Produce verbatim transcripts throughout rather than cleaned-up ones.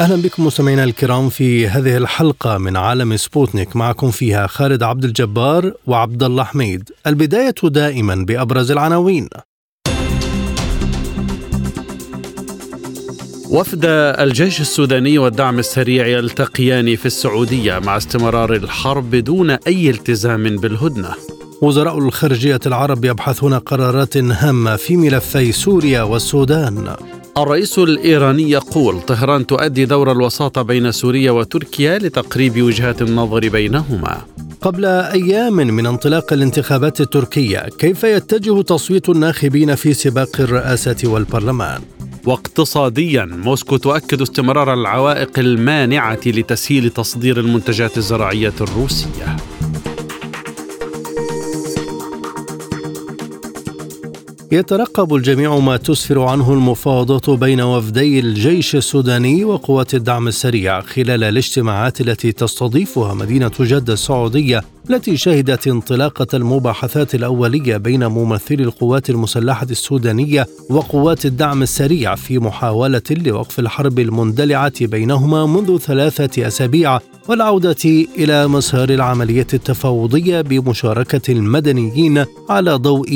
أهلا بكم مستمعينا الكرام في هذه الحلقة من عالم سبوتنيك، معكم فيها خالد عبد الجبار وعبد الله حميد. البداية دائما بأبرز العناوين. وفد الجيش السوداني والدعم السريع يلتقيان في السعودية مع استمرار الحرب دون أي التزام بالهدنة. وزراء الخارجية العرب يبحثون قرارات هامة في ملفي سوريا والسودان. الرئيس الإيراني يقول طهران تؤدي دور الوساطة بين سوريا وتركيا لتقريب وجهات النظر بينهما. قبل أيام من انطلاق الانتخابات التركية، كيف يتجه تصويت الناخبين في سباق الرئاسة والبرلمان؟ واقتصاديا، موسكو تؤكد استمرار العوائق المانعة لتسهيل تصدير المنتجات الزراعية الروسية. يترقب الجميع ما تسفر عنه المفاوضات بين وفدي الجيش السوداني وقوات الدعم السريع خلال الاجتماعات التي تستضيفها مدينة جدة السعودية، التي شهدت انطلاقة المباحثات الأولية بين ممثلي القوات المسلحة السودانية وقوات الدعم السريع في محاولة لوقف الحرب المندلعة بينهما منذ ثلاثة أسابيع والعودة إلى مسار العملية التفاوضية بمشاركة المدنيين على ضوء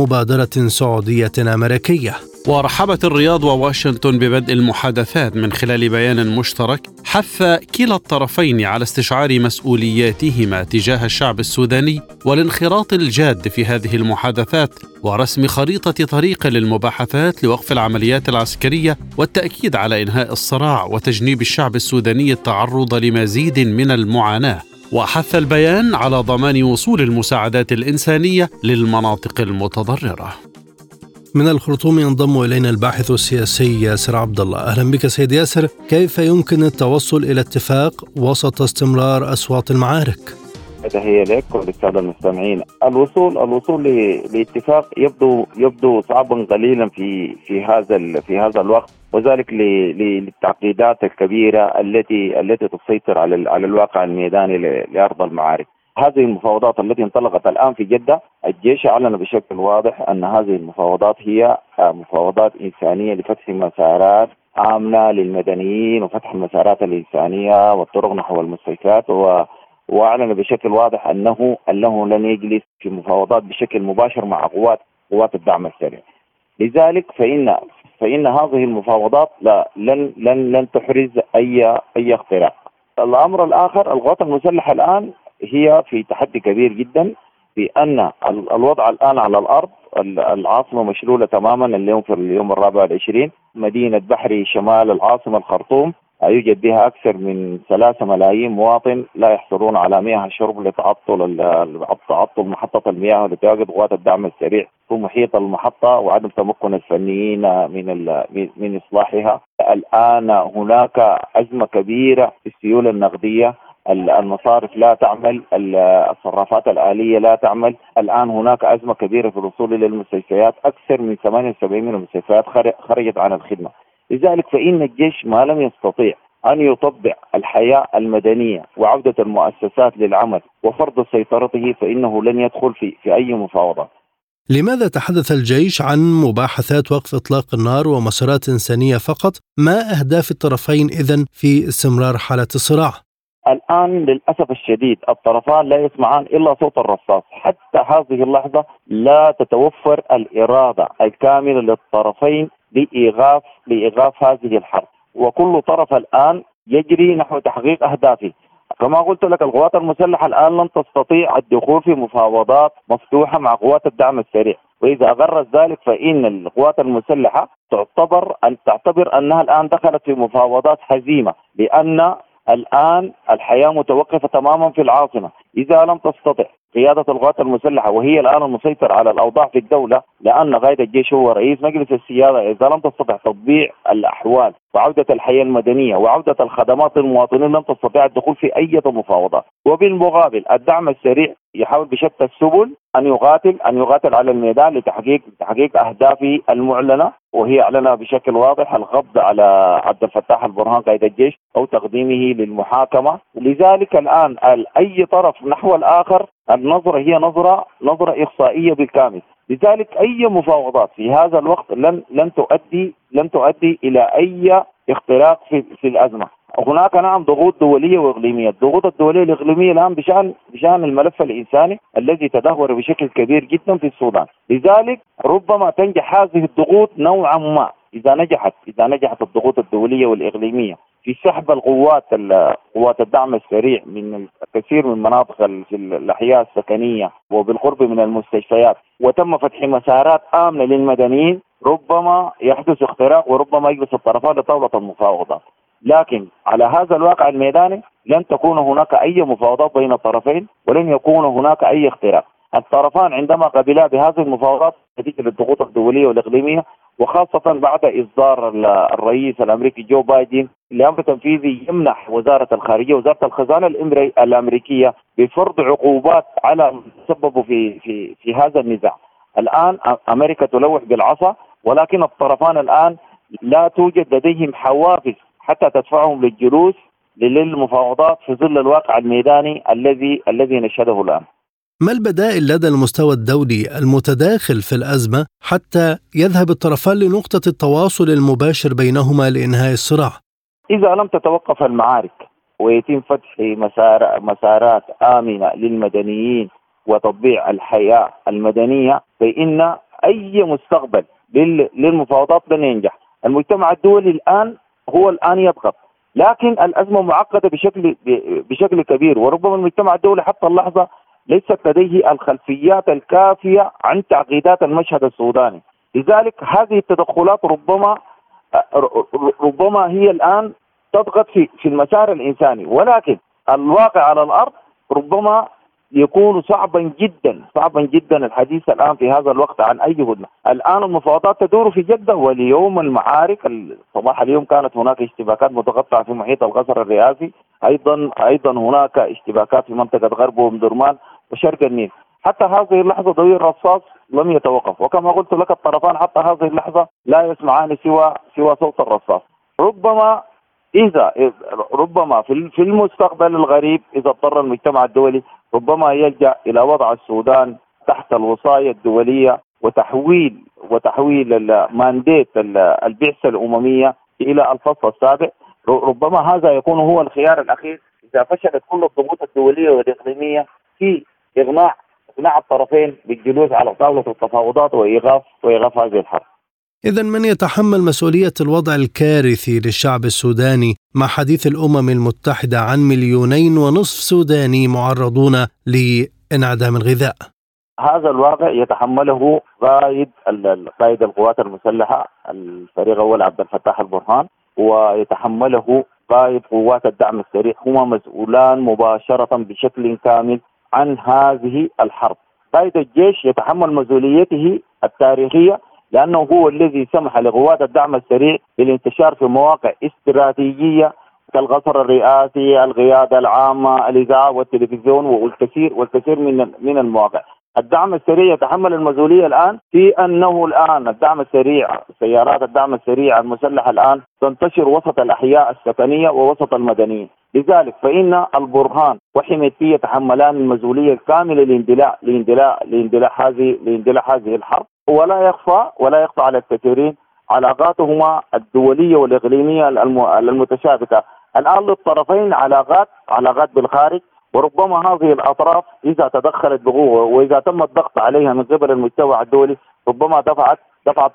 مبادرة سعودية أمريكية. ورحبت الرياض وواشنطن ببدء المحادثات من خلال بيان مشترك حث كلا الطرفين على استشعار مسؤولياتهما تجاه الشعب السوداني والانخراط الجاد في هذه المحادثات ورسم خريطة طريق للمباحثات لوقف العمليات العسكرية والتأكيد على إنهاء الصراع وتجنيب الشعب السوداني التعرض لمزيد من المعاناة. وحث البيان على ضمان وصول المساعدات الإنسانية للمناطق المتضررة. من الخرطوم ينضم إلينا الباحث السياسي ياسر عبد الله. أهلا بك سيد ياسر. كيف يمكن التوصل إلى اتفاق وسط استمرار أصوات المعارك؟ تحية لك وللسادة المستمعين. الوصول الوصول لاتفاق يبدو يبدو صعبا قليلا في في هذا في هذا الوقت، وذلك للتعقيدات الكبيرة التي التي تسيطر على على الواقع الميداني لأرض المعارك. هذه المفاوضات التي انطلقت الآن في جدة، الجيش أعلن بشكل واضح أن هذه المفاوضات هي مفاوضات إنسانية لفتح مسارات آمنة للمدنيين وفتح المسارات الإنسانية والطرق نحو المستشفيات، و... وأعلن بشكل واضح أنه أنه لن يجلس في مفاوضات بشكل مباشر مع قوات قوات الدعم السريع. لذلك فإن فإن هذه المفاوضات لا لن لن لن تحرز أي أي اختراق. الأمر الآخر، القوات المسلحة الآن هي في تحدي كبير جدا، بأن الوضع الآن على الأرض، العاصمة مشلولة تماما. اليوم في اليوم الرابع والعشرين، مدينة بحري شمال العاصمة الخرطوم يوجد بها أكثر من ثلاثة ملايين مواطن لا يحصلون على مياه شرب لتعطل تعطل محطة المياه لتواجد قوات الدعم السريع في محيط المحطة وعدم تمكن الفنيين من من إصلاحها. الآن هناك أزمة كبيرة في السيولة النقدية، المصارف لا تعمل، الصرافات الآلية لا تعمل. الآن هناك أزمة كبيرة في الوصول إلى المستشفيات، أكثر من ثمانية وسبعين من المستشفيات خرجت عن الخدمة. لذلك فإن الجيش ما لم يستطيع أن يطبق الحياة المدنية وعودة المؤسسات للعمل وفرض سيطرته، فإنه لن يدخل في في أي مفاوضات. لماذا تحدث الجيش عن مباحثات وقف إطلاق النار ومسارات إنسانية فقط؟ ما أهداف الطرفين إذن في استمرار حالة الصراع؟ الآن للأسف الشديد الطرفان لا يسمعان إلا صوت الرصاص. حتى هذه اللحظة لا تتوفر الإرادة الكاملة للطرفين لإيقاف لإيقاف هذه الحرب، وكل طرف الآن يجري نحو تحقيق أهدافه. كما قلت لك، القوات المسلحة الآن لن تستطيع الدخول في مفاوضات مفتوحة مع قوات الدعم السريع، وإذا أقرت ذلك فإن القوات المسلحة تعتبر أن تعتبر أنها الآن دخلت في مفاوضات هزيمة، لأن الآن الحياة متوقفة تماما في العاصمة. إذا لم تستطع قيادة القوات المسلحة، وهي الآن المسيطرة على الأوضاع في الدولة، لأن قائد الجيش هو رئيس مجلس السيادة. إذا لم تستطع تطبيع الأحوال وعودة الحياة المدنية وعودة الخدمات للمواطنين لن تستطيع الدخول في أي مفاوضات. وبالمقابل الدعم السريع يحاول بشتى السبل أن يقاتل أن يقاتل على الميدان لتحقيق تحقيق أهدافه المعلنة، وهي أعلنها بشكل واضح، القبض على عبد الفتاح البرهان قائد الجيش أو تقديمه للمحاكمة. لذلك الآن أي طرف نحو الآخر النظرة هي نظرة نظرة إقصائية بالكامل. لذلك أي مفاوضات في هذا الوقت لن لن تؤدي لن تؤدي إلى أي اختراق في, في الأزمة. هناك نعم ضغوط دولية وإقليمية، الضغوط الدولية الإقليمية الآن بشأن بشأن الملف الإنساني الذي تدهور بشكل كبير جدا في السودان. لذلك ربما تنجح هذه الضغوط نوعا ما إذا نجحت إذا نجحت الضغوط الدولية والإقليمية في سحب القوات قوات الدعم السريع من الكثير من مناطق الأحياء السكنية وبالقرب من المستشفيات، وتم فتح مسارات آمنة للمدنيين، ربما يحدث اختراق وربما يجلس الطرفان لطاولة المفاوضات. لكن على هذا الواقع الميداني لن تكون هناك أي مفاوضات بين الطرفين ولن يكون هناك أي اختراق. الطرفان عندما قبلا بهذه المفاوضات نتيجة للضغوط الدولية والإقليمية، وخاصة بعد إصدار الرئيس الأمريكي جو بايدن لأمر تنفيذي يمنح وزارة الخارجية وزارة الخزانة الأمريكية بفرض عقوبات على من تسببوا في في في هذا النزاع. الآن أمريكا تلوح بالعصا، ولكن الطرفان الآن لا توجد لديهم حوافز حتى تدفعهم للجلوس للمفاوضات في ظل الواقع الميداني الذي الذي نشهده الآن. ما البدائل لدى المستوى الدولي المتداخل في الأزمة حتى يذهب الطرفان لنقطة التواصل المباشر بينهما لإنهاء الصراع؟ إذا لم تتوقف المعارك ويتم فتح مسار مسارات آمنة للمدنيين وتطبيع الحياة المدنية، فإن أي مستقبل للمفاوضات لن ينجح. المجتمع الدولي الآن هو الآن يضغط، لكن الأزمة معقدة بشكل بشكل كبير، وربما المجتمع الدولي حتى اللحظة ليست لديه الخلفيات الكافية عن تعقيدات المشهد السوداني. لذلك هذه التدخلات ربما ربما هي الآن تضغط في في المسار الإنساني، ولكن الواقع على الأرض ربما يكون صعبا جدا صعبا جدا الحديث الآن في هذا الوقت عن أي هدنة. الآن المفاوضات تدور في جدة، واليوم المعارك صباح اليوم كانت هناك اشتباكات متقطعة في محيط القصر الرئاسي، أيضا أيضا هناك اشتباكات في منطقة غرب ومدرمان وشرق النيل. حتى هذه اللحظة دوير الرصاص لم يتوقف، وكما قلت لك الطرفان حتى هذه اللحظة لا يسمعان سوى سوى صوت الرصاص. ربما إذا ربما في في المستقبل الغريب إذا اضطر المجتمع الدولي ربما يلجأ إلى وضع السودان تحت الوصاية الدولية وتحويل وتحويل مانديت البعثة الأممية إلى الفصل السابع. ربما هذا يكون هو الخيار الأخير إذا فشلت كل الضغوط الدولية والإقليمية في إغناء إقناع الطرفين بالجلوس على طاولة التفاوضات وإيقاف وإيقاف هذه الحرب. إذن من يتحمل مسؤولية الوضع الكارثي للشعب السوداني مع حديث الأمم المتحدة عن مليونين ونصف سوداني معرضون لانعدام الغذاء؟ هذا الواقع يتحمله قائد قائد القوات المسلحة الفريق الأول عبد الفتاح البرهان، ويتحمله قائد قوات الدعم السريع، هما مسؤولان مباشرة بشكل كامل عن هذه الحرب. قائد الجيش يتحمل مسؤوليته التاريخية لأنه هو الذي سمح لقوات الدعم السريع بالانتشار في مواقع استراتيجية كالقصر الرئاسي، القيادة العامة، الإذاعة والتلفزيون والكثير والكثير من من المواقع. الدعم السريع يتحمل المسؤولية الآن في أنه الآن الدعم السريع سيارات الدعم السريع المسلحة الآن تنتشر وسط الأحياء السكنية ووسط المدنيين. لذلك فإن البرهان وحميدتي يتحملان المسؤولية الكاملة لاندلاع لاندلاع لاندلاع هذه لاندلاع هذه الحرب، ولا يخفى ولا يخفى على الكثيرين علاقاتهما الدولية والإقليمية المتشابكة. الآن للطرفين علاقات علاقات بالخارج، وربما هذه الأطراف إذا تدخلت بقوة وإذا تم الضغط عليها من قبل المجتمع الدولي ربما دفعت دفعت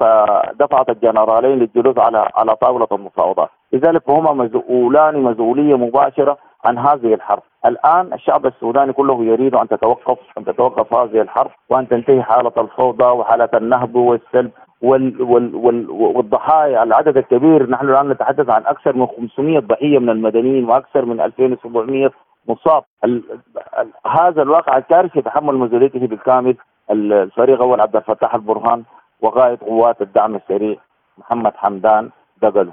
دفعت الجنرالين للجلوس على على طاولة المفاوضات. لذلك هما مسؤولان مسؤولية مباشرة عن هذه الحرب. الآن الشعب السوداني كله يريد أن تتوقف أن تتوقف هذه الحرب وأن تنتهي حالة الفوضى وحالة النهب والسلب وال وال وال والضحايا العدد الكبير. نحن الآن نتحدث عن أكثر من خمسمائة ضحية من المدنيين وأكثر من ألفين وسبعمائة مصاب. هذا الواقع الكارثي يتحمل مسؤوليته بالكامل الفريق الأول عبد الفتاح البرهان وقائد قوات الدعم السريع محمد حمدان دقلو.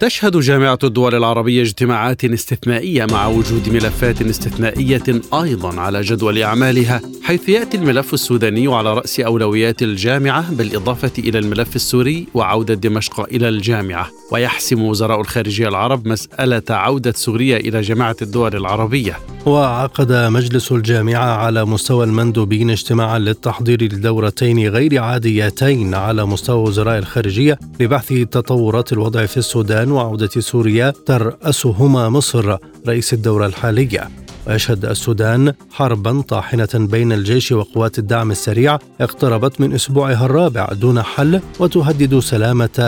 تشهد جامعة الدول العربية اجتماعات استثنائية مع وجود ملفات استثنائية أيضاً على جدول أعمالها، حيث يأتي الملف السوداني على رأس أولويات الجامعة بالإضافة إلى الملف السوري وعودة دمشق إلى الجامعة. ويحسم وزراء الخارجية العرب مسألة عودة سوريا إلى جامعة الدول العربية. وعقد مجلس الجامعة على مستوى المندوبين اجتماعاً للتحضير لدورتين غير عاديتين على مستوى وزراء الخارجية لبحث تطورات الوضع في السودان وعودة سوريا، ترأسهما مصر رئيس الدورة الحالية. ويشهد السودان حربا طاحنة بين الجيش وقوات الدعم السريع اقتربت من أسبوعها الرابع دون حل، وتهدد سلامة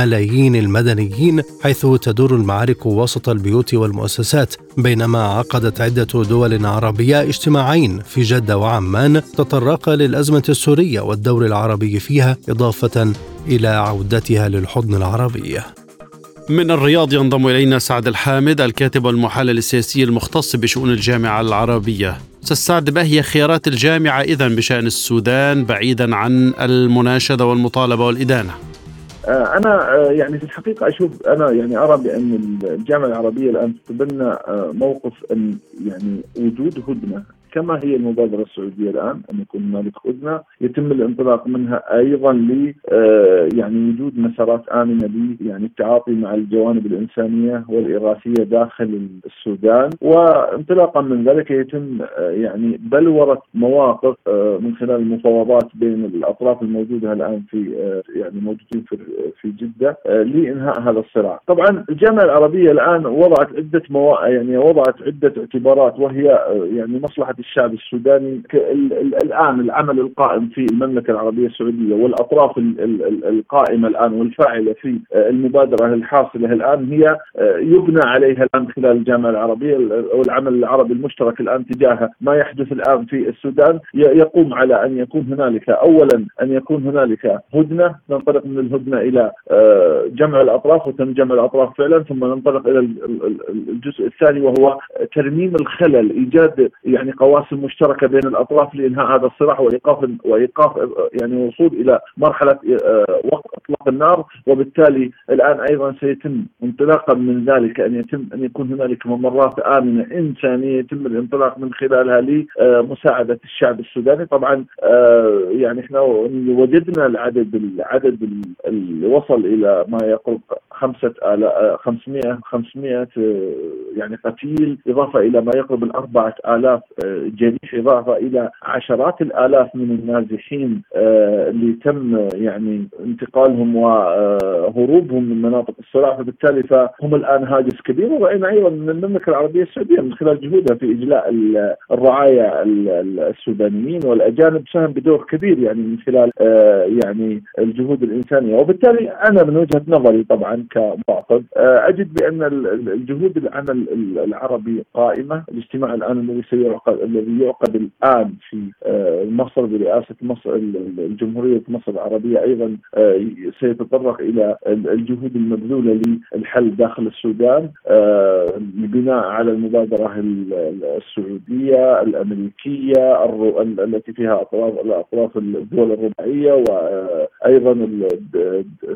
ملايين المدنيين حيث تدور المعارك وسط البيوت والمؤسسات. بينما عقدت عدة دول عربية اجتماعين في جدة وعمان تطرقا للأزمة السورية والدور العربي فيها، إضافة إلى عودتها للحضن العربي. من الرياض ينضم إلينا سعد الحامد، الكاتب والمحلل السياسي المختص بشؤون الجامعة العربية. أستاذ سعد، ما هي خيارات الجامعة إذن بشأن السودان بعيدا عن المناشدة والمطالبة والإدانة؟ أنا يعني في الحقيقة أشوف أنا يعني أرى بأن الجامعة العربية الآن تتبنى موقف يعني وجود هدنة، كما هي المبادرة السعودية الآن أن يكون هنالك هدنة يتم الانطلاق منها، أيضا ل يعني وجود مسارات آمنة ل يعني التعاطي مع الجوانب الإنسانية والإغاثية داخل السودان، وانطلاقا من ذلك يتم يعني بلورة مواقف من خلال المفاوضات بين الأطراف الموجودة الآن في يعني موجودين في في جدة لإنهاء هذا الصراع. طبعا الجامعة العربية الآن وضعت عدة موا يعني وضعت عدة اعتبارات، وهي يعني مصلحة الشعب السوداني الآن العمل القائم في المملكة العربية السعودية والأطراف القائمة الآن والفاعلة في المبادرة الحاصلة الآن هي يبنى عليها الآن خلال الجامعة العربية، والعمل العربي المشترك الآن تجاه ما يحدث الآن في السودان يقوم على أن يكون هنالك أولا أن يكون هنالك هدنة، ننطلق من الهدنة إلى جمع الأطراف وتم جمع الأطراف فعلا، ثم ننطلق إلى الجزء الثاني وهو ترميم الخلل، إيجاد يعني قواسم مشتركة بين الأطراف لإنهاء هذا الصراع وإيقاف وإيقاف يعني وصول إلى مرحلة وقت إطلاق النار. وبالتالي الآن أيضا سيتم انطلاقا من ذلك أن يتم أن يكون هنالك ممرات آمنة إنسانية يتم الانطلاق من خلالها لمساعدة الشعب السوداني. طبعا يعني إحنا وجدنا العدد العدد اللي وصل إلى ما يقرب خمسة آلاف خمسمائة خمسمائة يعني قتيل، إضافة إلى ما يقرب الأربعة آلاف جريح، إضافة إلى عشرات الآلاف من النازحين اللي تم يعني انتقالهم وهروبهم من مناطق الصراع. فبالتالي فهم الآن هاجس كبير، ورأينا أيضا من المملكة العربية السعودية من خلال جهودها في إجلاء الرعاية السودانيين والأجانب ساهم بدور كبير يعني من خلال يعني الجهود الإنسانية. وبالتالي أنا من وجهة نظري طبعا كمعتقد أجد بأن الجهود العمل العربي قائمة. الاجتماع الآن الذي سيعقد الذي يعقد الآن في مصر برئاسة مصر الجمهورية مصر العربية أيضا سيتطرق إلى الجهود المبذولة للحل داخل السودان بناء على المبادرة السعودية الأمريكية التي فيها أطراف الأطراف الدول الرباعية وأيضا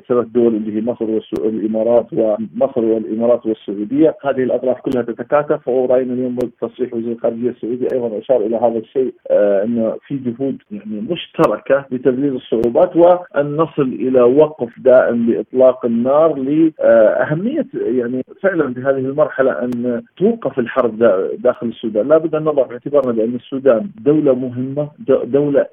ثلاث دول اللي هي مصر والإمارات ومصر والإمارات والسعودية. هذه الأطراف كلها تتكاتف، ورأينا اليوم تصريح وزير الخارجية السعودي أيضا أشار إلى هذا الشيء أنه في جهود يعني مشتركة لتذليل الصعوبات وأن نصل إلى وقف دائم لإطلاق النار. لأهمية يعني فعلا في هذه المرحلة أن توقف الحرب داخل السودان. لا بد أن نضع باعتبارنا بأن السودان دولة مهمة، دولة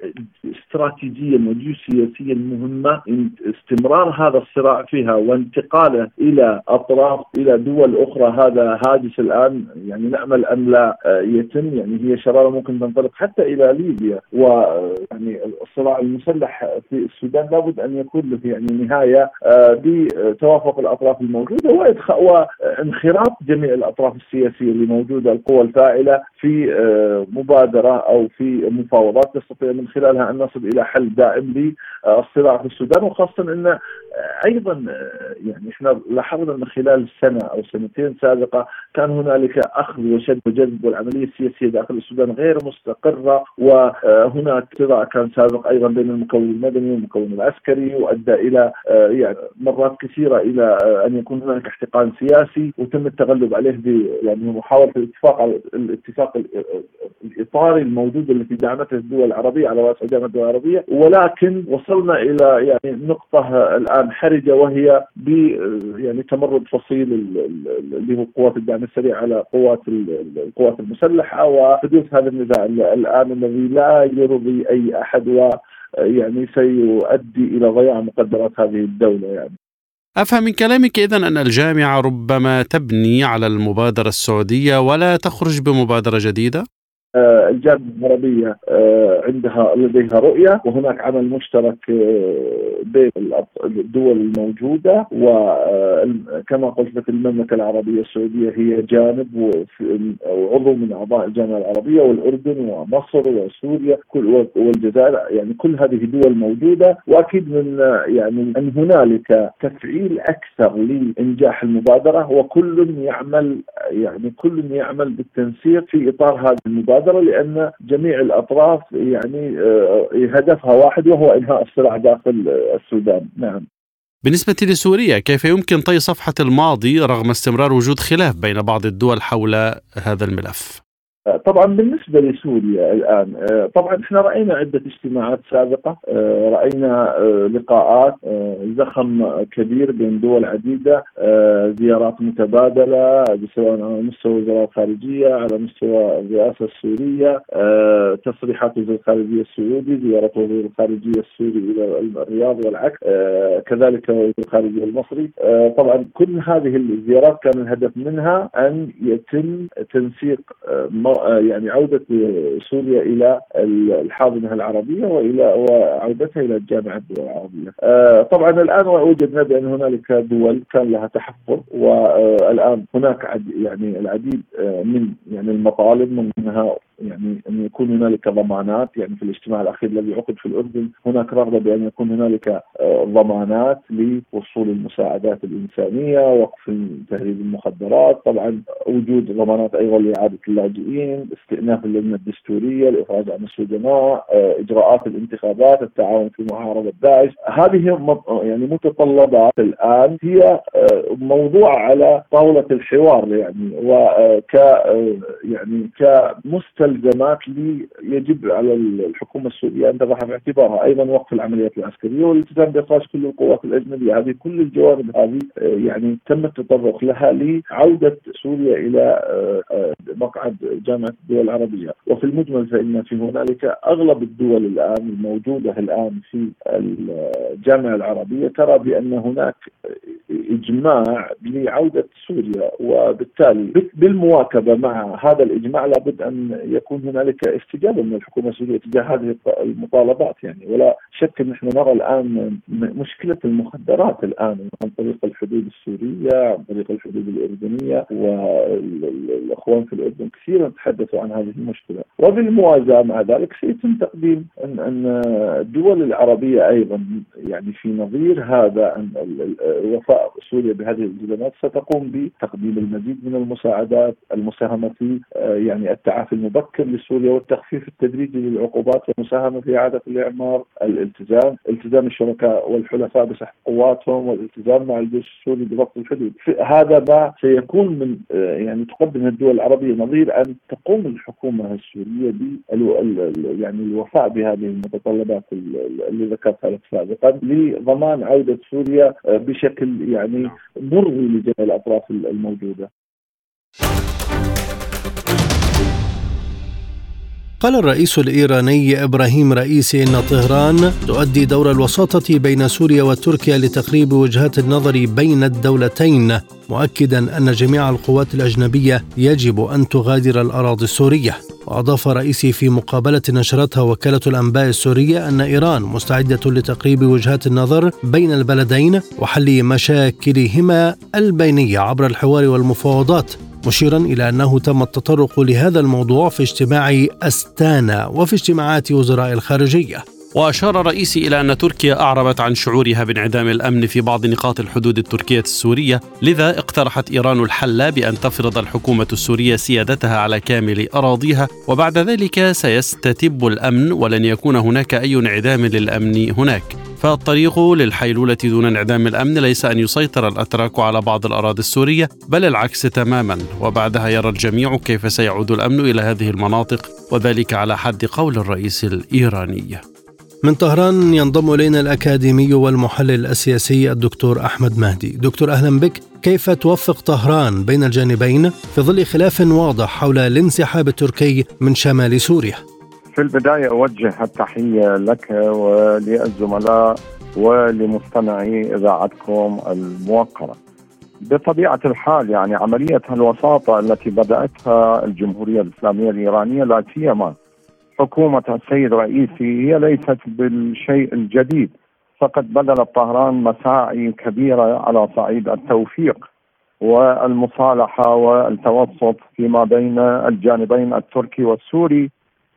استراتيجية وجيوسياسية مهمة، استمرار هذا الصراع فيها وانتقاله إلى أطراف إلى دول أخرى هذا هاجس الآن. يعني نأمل أن لا يتم يعني هي شرارة ممكن تنطلق حتى إلى ليبيا، ويعني الصراع المسلح في السودان لابد أن يكون له يعني نهاية بتوافق الأطراف الموجودة وانخراط جميع الأطراف السياسية اللي موجودة القوى الفاعلة في مبادرة أو في مفاوضات تستطيع من خلالها أن نصل إلى حل دائم الصراع في السودان، وخاصه ان ايضا يعني احنا لاحظنا من خلال سنه او سنتين سابقه كان هنالك اخذ وشد وجذب، والعمليه السياسيه داخل السودان غير مستقره، وهناك صراع كان سابق ايضا بين المكون المدني والمكون العسكري، وادى الى يعني مرات كثيره الى ان يكون هناك احتقان سياسي وتم التغلب عليه ب يعني محاوله الاتفاق على الاتفاق الاطاري الموجود التي دعمته الدول العربيه على راسها جامعه الدول العربيه، ولكن وصلنا الى يعني نقطه الان حرجه، وهي ب يعني تمرد فصيل اللي هو قوات الدعم السريع على قوات القوات المسلحه، وحدوث هذا النزاع الان الذي لا يرضي اي احد و يعني سيؤدي الى ضياع مقدرات هذه الدوله. يعني أفهم من كلامك إذن أن الجامعة ربما تبني على المبادرة السعودية ولا تخرج بمبادرة جديدة؟ الجامعة العربية عندها لديها رؤية، وهناك عمل مشترك بين الدول الموجودة، وكما قلت المملكة العربية السعودية هي جانب وعضو من أعضاء الجامعة العربية، والأردن ومصر وسوريا والجزائر، يعني كل هذه الدول موجودة، وأكيد من يعني أن هنالك تفعيل أكثر لإنجاح المبادرة، وكل يعمل يعني كل يعمل بالتنسيق في إطار هذه المبادرة، لأن جميع الأطراف يعني هدفها واحد وهو إنهاء الصراع داخل السودان. نعم. بالنسبة لسوريا، كيف يمكن طي صفحة الماضي رغم استمرار وجود خلاف بين بعض الدول حول هذا الملف؟ طبعا بالنسبه لسوريا الان طبعا احنا راينا عده اجتماعات سابقه، راينا لقاءات زخم كبير بين دول عديده، زيارات متبادله سواء على مستوى وزراء الخارجيه، على مستوى الرئاسه السوريه، تصريحات وزير الخارجيه السعودي، زياره وزير الخارجيه السوري الى الرياض والعكس، كذلك وزير الخارجيه المصري. طبعا كل هذه الزيارات كان الهدف منها ان يتم تنسيق يعني عودة سوريا إلى الحاضنة العربية وإلى وعودتها إلى الجامعة الدول العربية. طبعا الآن وجدنا بأن هنالك دول كان لها تحفظ، والآن هناك يعني العديد من يعني المطالب، منها يعني أن يكون هنالك ضمانات. يعني في الاجتماع الأخير الذي عقد في الأردن هناك رغبة بأن يكون هنالك ضمانات لوصول المساعدات الإنسانية، وقف تهريب المخدرات، طبعا وجود ضمانات أيضا لإعادة اللاجئين، استئناف اللجنة الدستورية، الإخراج عن السجناء، إجراءات الانتخابات، التعاون في محاربة داعش. هذه يعني متطلبات الآن هي موضوع على طاولة الحوار، يعني وك يعني كمست التزامات اللي يجب على الحكومة السورية أن تضعها في اعتبارها، أيضا وقف العمليات العسكرية والالتزام بإخراج كل القوات الأجنبية. هذه كل الجوانب هذه يعني تم التطرق لها لعودة سوريا إلى مقعد جامعة الدول العربية. وفي المجمل فإن في هنالك أغلب الدول الآن الموجودة الآن في الجامعة العربية ترى بأن هناك إجماع لعودة سوريا، وبالتالي بالمواكبة مع هذا الإجماع لابد أن يكون هنالك استجابة من الحكومة السورية تجاه هذه المطالبات. يعني ولا شك أن احنا نرى الآن مشكلة المخدرات الآن عن طريق الحدود السورية، عن طريق الحدود الأردنية، والأخوان في الأردن كثيرا تحدثوا عن هذه المشكلة. وبالموازاة مع ذلك سيتم تقديم أن أن الدول العربية أيضا يعني في نظير هذا أن وفاء سوريا بهذه الالتزامات ستقوم بتقديم المزيد من المساعدات، المساهمة في يعني التعافي المبكر لسوريا، والتخفيف التدريجي للعقوبات، والمساهمة في إعادة الإعمار، الالتزام التزام الشركاء والحلفاء بسحب قواتهم، والالتزام مع الجيش السوري بضبط الحدود. هذا ما سيكون من يعني تقدم الدول العربية نظير أن تقوم الحكومة السورية ب يعني الوفاء بهذه المتطلبات اللي ذكرتها سابقا لضمان عودة سوريا بشكل يعني مرضي لجميع الأطراف الموجودة. قال الرئيس الإيراني إبراهيم رئيسي إن طهران تؤدي دور الوساطة بين سوريا وتركيا لتقريب وجهات النظر بين الدولتين، مؤكدا أن جميع القوات الأجنبية يجب أن تغادر الأراضي السورية. وأضاف رئيسي في مقابلة نشرتها وكالة الأنباء السورية أن إيران مستعدة لتقريب وجهات النظر بين البلدين وحل مشاكلهما البينية عبر الحوار والمفاوضات، مشيرا إلى أنه تم التطرق لهذا الموضوع في اجتماع أستانا وفي اجتماعات وزراء الخارجية. وأشار رئيسي إلى أن تركيا أعربت عن شعورها بانعدام الأمن في بعض نقاط الحدود التركية السورية، لذا اقترحت إيران الحل بأن تفرض الحكومة السورية سيادتها على كامل أراضيها، وبعد ذلك سيستتب الأمن ولن يكون هناك أي انعدام للأمن هناك. فالطريق للحيلولة دون انعدام الأمن ليس أن يسيطر الأتراك على بعض الأراضي السورية، بل العكس تماما، وبعدها يرى الجميع كيف سيعود الأمن إلى هذه المناطق، وذلك على حد قول الرئيس الإيراني. من طهران ينضم إلينا الأكاديمي والمحلل السياسي الدكتور أحمد مهدي. دكتور أهلا بك. كيف توفق طهران بين الجانبين في ظل خلاف واضح حول الانسحاب التركي من شمال سوريا؟ في البداية أوجه التحية لك وللزملاء ولمستمعي إذاعتكم الموقرة. بطبيعة الحال يعني عملية الوساطة التي بدأتها الجمهورية الإسلامية الإيرانية، لا سيما حكومة السيد رئيسي، هي ليست بالشيء الجديد، فقد بذلت طهران مساعي كبيرة على صعيد التوفيق والمصالحة والتوسط فيما بين الجانبين التركي والسوري،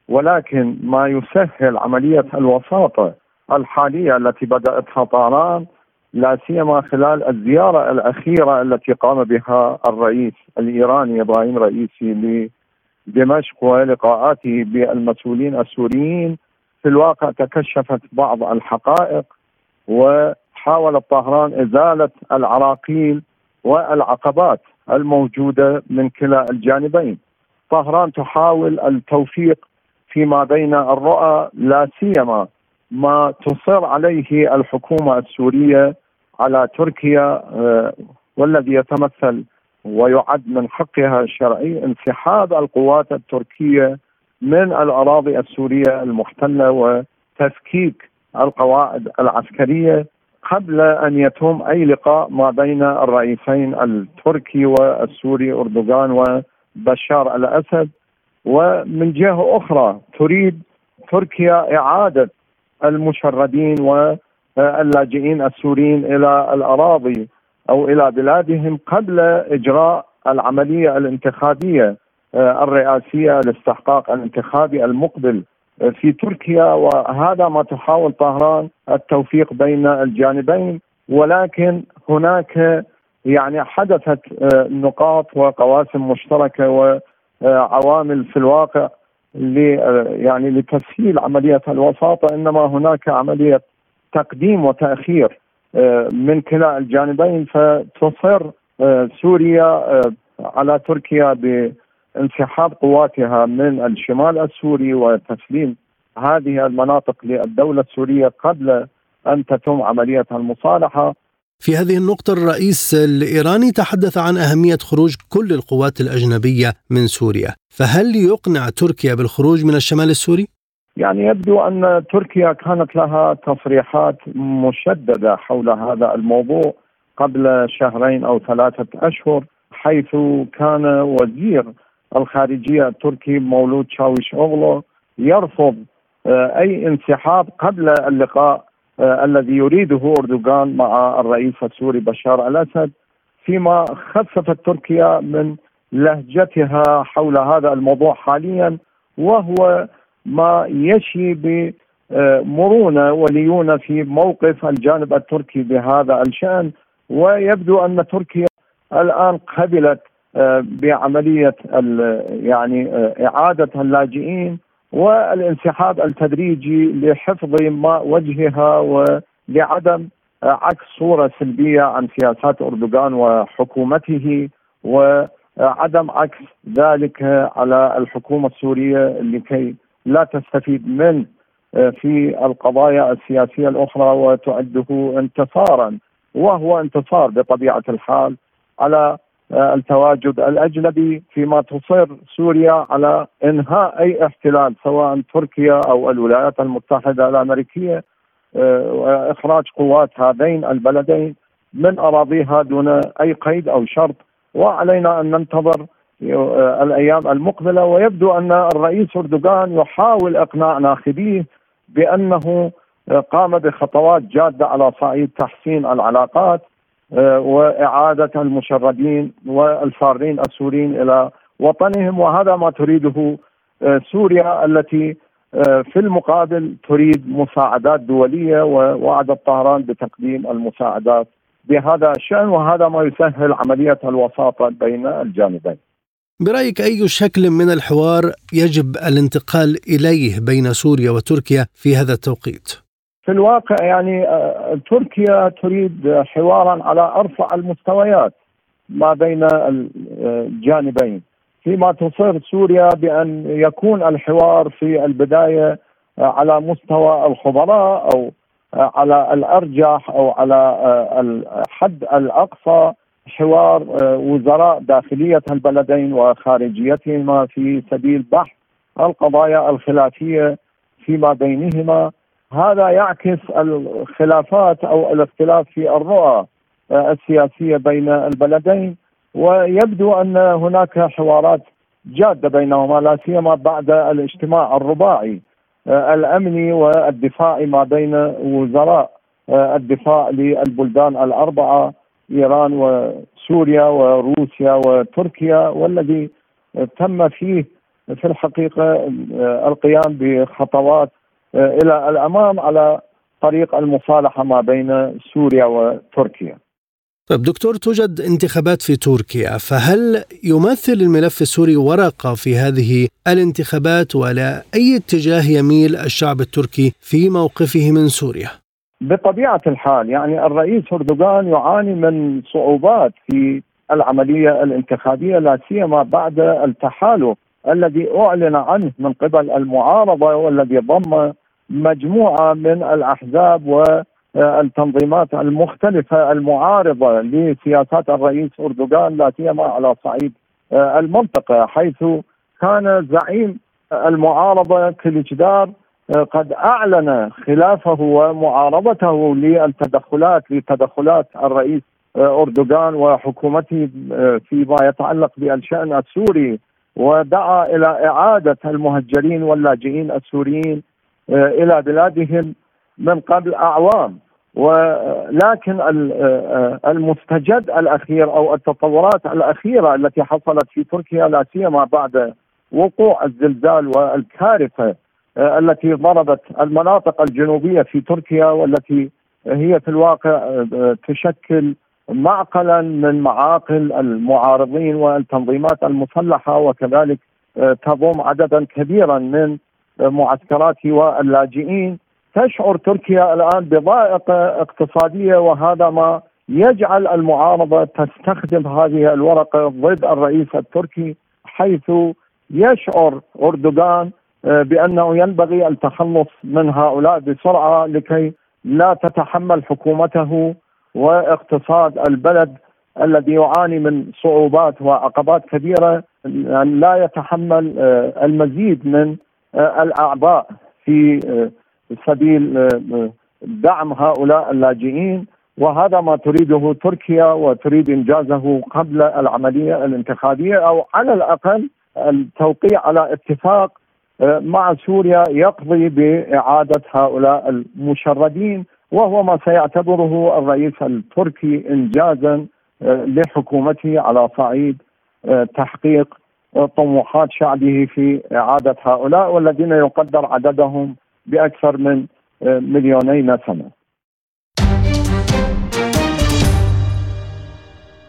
ولكن ما يسهل عملية الوساطة الحالية التي بدأتها طهران، لا سيما خلال الزيارة الأخيرة التي قام بها الرئيس الإيراني إبراهيم رئيسي ل دمشق ولقاءاته بالمسؤولين السوريين، في الواقع تكشفت بعض الحقائق، وحاولت طهران إزالة العراقيل والعقبات الموجودة من كلا الجانبين. طهران تحاول التوفيق فيما بين الرؤى، لا سيما ما تصر عليه الحكومة السورية على تركيا، والذي يتمثل ويعد من حقها الشرعي انسحاب القوات التركية من الأراضي السورية المحتلة وتفكيك القواعد العسكرية قبل أن يتم أي لقاء ما بين الرئيسين التركي والسوري أردوغان وبشار الأسد. ومن جهة أخرى تريد تركيا إعادة المشردين واللاجئين السوريين إلى الأراضي أو إلى بلادهم قبل إجراء العملية الانتخابية الرئاسية لاستحقاق الانتخابي المقبل في تركيا، وهذا ما تحاول طهران التوفيق بين الجانبين. ولكن هناك يعني حدثت نقاط وقواسم مشتركة وعوامل في الواقع يعني لتسهيل عملية الوساطة، إنما هناك عملية تقديم وتأخير من كلا الجانبين، فتصر سوريا على تركيا بانسحاب قواتها من الشمال السوري وتسليم هذه المناطق للدولة السورية قبل أن تتم عملية المصالحة. في هذه النقطة الرئيس الإيراني تحدث عن أهمية خروج كل القوات الأجنبية من سوريا، فهل يقنع تركيا بالخروج من الشمال السوري؟ يعني يبدو أن تركيا كانت لها تصريحات مشددة حول هذا الموضوع قبل شهرين أو ثلاثة أشهر، حيث كان وزير الخارجية التركي مولود تشاووش أوغلو يرفض أي انسحاب قبل اللقاء الذي يريده أردوغان مع الرئيس السوري بشار الأسد، فيما خففت تركيا من لهجتها حول هذا الموضوع حاليا، وهو ما يشي بمرونة وليونة في موقف الجانب التركي بهذا الشأن. ويبدو أن تركيا الآن قبلت بعملية يعني إعادة اللاجئين والانسحاب التدريجي لحفظ ما وجهها ولعدم عكس صورة سلبية عن سياسات أردوغان وحكومته، وعدم عكس ذلك على الحكومة السورية لكي لا تستفيد منه في القضايا السياسية الأخرى وتعده انتصارا، وهو انتصار بطبيعة الحال على التواجد الأجنبي، فيما تصر سوريا على إنهاء أي احتلال سواء تركيا أو الولايات المتحدة الأمريكية، وإخراج قوات هذين البلدين من أراضيها دون أي قيد أو شرط. وعلينا أن ننتظر الأيام المقبلة، ويبدو أن الرئيس أردوغان يحاول إقناع ناخبيه بأنه قام بخطوات جادة على صعيد تحسين العلاقات وإعادة المشردين والفارين السوريين إلى وطنهم، وهذا ما تريده سوريا التي في المقابل تريد مساعدات دولية، ووعدت طهران بتقديم المساعدات بهذا الشأن، وهذا ما يسهل عملية الوساطة بين الجانبين. برأيك أي شكل من الحوار يجب الانتقال إليه بين سوريا وتركيا في هذا التوقيت؟ في الواقع يعني تركيا تريد حوارا على أرفع المستويات ما بين الجانبين، فيما تصر سوريا بأن يكون الحوار في البداية على مستوى الخبراء أو على الأرجح أو على الحد الأقصى حوار وزراء داخلية البلدين وخارجيتهما في سبيل بحث القضايا الخلافية فيما بينهما. هذا يعكس الخلافات أو الاختلاف في الرؤى السياسية بين البلدين، ويبدو أن هناك حوارات جادة بينهما، لا سيما بعد الاجتماع الرباعي الأمني والدفاعي ما بين وزراء الدفاع للبلدان الأربعة إيران وسوريا وروسيا وتركيا، والذي تم فيه في الحقيقة القيام بخطوات إلى الأمام على طريق المصالحة ما بين سوريا وتركيا. طيب دكتور، توجد انتخابات في تركيا، فهل يمثل الملف السوري ورقة في هذه الانتخابات، ولا أي اتجاه يميل الشعب التركي في موقفه من سوريا؟ بطبيعة الحال يعني الرئيس أردوغان يعاني من صعوبات في العملية الانتخابية، لا سيما بعد التحالف الذي أعلن عنه من قبل المعارضة، والذي ضم مجموعة من الأحزاب و التنظيمات المختلفة المعارضة لسياسات الرئيس أردوغان، لا سيما على صعيد المنطقة، حيث كان زعيم المعارضة كليجدار قد أعلن خلافه ومعارضته للتدخلات لتدخلات الرئيس أردوغان وحكومته فيما يتعلق بالشأن السوري، ودعا إلى إعادة المهجرين واللاجئين السوريين إلى بلادهم من قبل أعوام. ولكن المستجد الأخير أو التطورات الأخيرة التي حصلت في تركيا، لا سيما بعد وقوع الزلزال والكارثة التي ضربت المناطق الجنوبية في تركيا، والتي هي في الواقع تشكل معقلا من معاقل المعارضين والتنظيمات المسلحة، وكذلك تضم عددا كبيرا من معسكراته واللاجئين. تشعر تركيا الآن بضائقة اقتصادية، وهذا ما يجعل المعارضة تستخدم هذه الورقة ضد الرئيس التركي، حيث يشعر أردوغان بأنه ينبغي التخلص من هؤلاء بسرعة لكي لا تتحمل حكومته واقتصاد البلد الذي يعاني من صعوبات وعقبات كبيرة أن لا يتحمل المزيد من الأعباء في سبيل دعم هؤلاء اللاجئين. وهذا ما تريده تركيا، وتريد إنجازه قبل العملية الانتخابية، أو على الأقل التوقيع على اتفاق مع سوريا يقضي بإعادة هؤلاء المشردين، وهو ما سيعتبره الرئيس التركي إنجازا لحكومته على صعيد تحقيق طموحات شعبه في إعادة هؤلاء، والذين يقدر عددهم بأكثر من مليوني نسمة.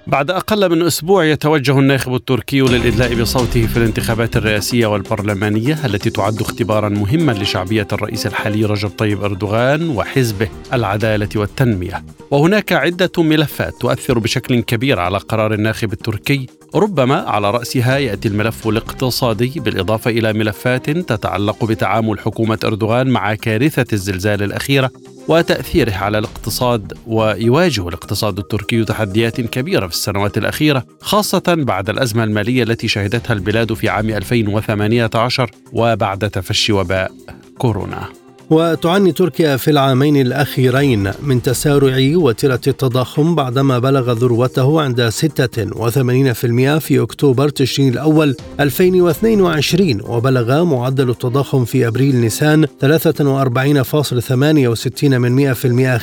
بعد أقل من أسبوع يتوجه الناخب التركي للإدلاء بصوته في الانتخابات الرئاسية والبرلمانية التي تعد اختبارا مهما لشعبية الرئيس الحالي رجب طيب أردوغان وحزبه العدالة والتنمية. وهناك عدة ملفات تؤثر بشكل كبير على قرار الناخب التركي، ربما على رأسها يأتي الملف الاقتصادي، بالإضافة إلى ملفات تتعلق بتعامل حكومة أردوغان مع كارثة الزلزال الأخيرة وتأثيره على الاقتصاد. ويواجه الاقتصاد التركي تحديات كبيرة في السنوات الأخيرة، خاصة بعد الأزمة المالية التي شهدتها البلاد في عام ألفين وثمانية عشر وبعد تفشي وباء كورونا. وتعاني تركيا في العامين الأخيرين من تسارع وتيرة التضخم بعدما بلغ ذروته عند ستة وثمانين بالمئة في أكتوبر تشرين الأول ألفين واثنين وعشرين، وبلغ معدل التضخم في أبريل نيسان ثلاثة وأربعين فاصلة ثمانية وستين بالمئة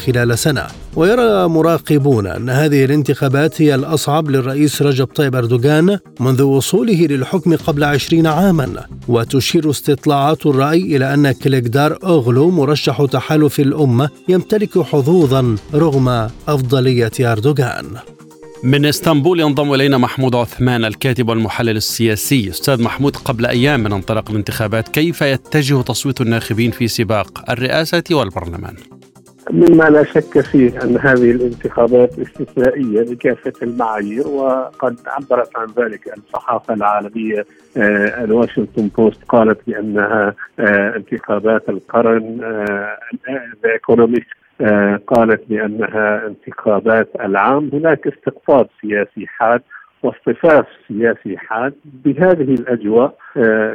خلال سنة. ويرى مراقبون أن هذه الانتخابات هي الأصعب للرئيس رجب طيب أردوغان منذ وصوله للحكم قبل عشرين عاما، وتشير استطلاعات الرأي إلى أن كليجدار أوغلو مرشح تحالف الأمة يمتلك حظوظا رغم أفضلية أردوغان. من اسطنبول ينضم إلينا محمود عثمان الكاتب والمحلل السياسي. أستاذ محمود، قبل أيام من انطلاق الانتخابات، كيف يتجه تصويت الناخبين في سباق الرئاسة والبرلمان؟ مما لا شك فيه أن هذه الانتخابات استثنائية بكافة المعايير، وقد عبرت عن ذلك الصحافة العالمية. الواشنطن بوست قالت بأنها انتخابات القرن، ذا ايكونوميست قالت بأنها انتخابات العام. هناك استقطاب سياسي حاد واصطفاف سياسي حاد. بهذه الأجواء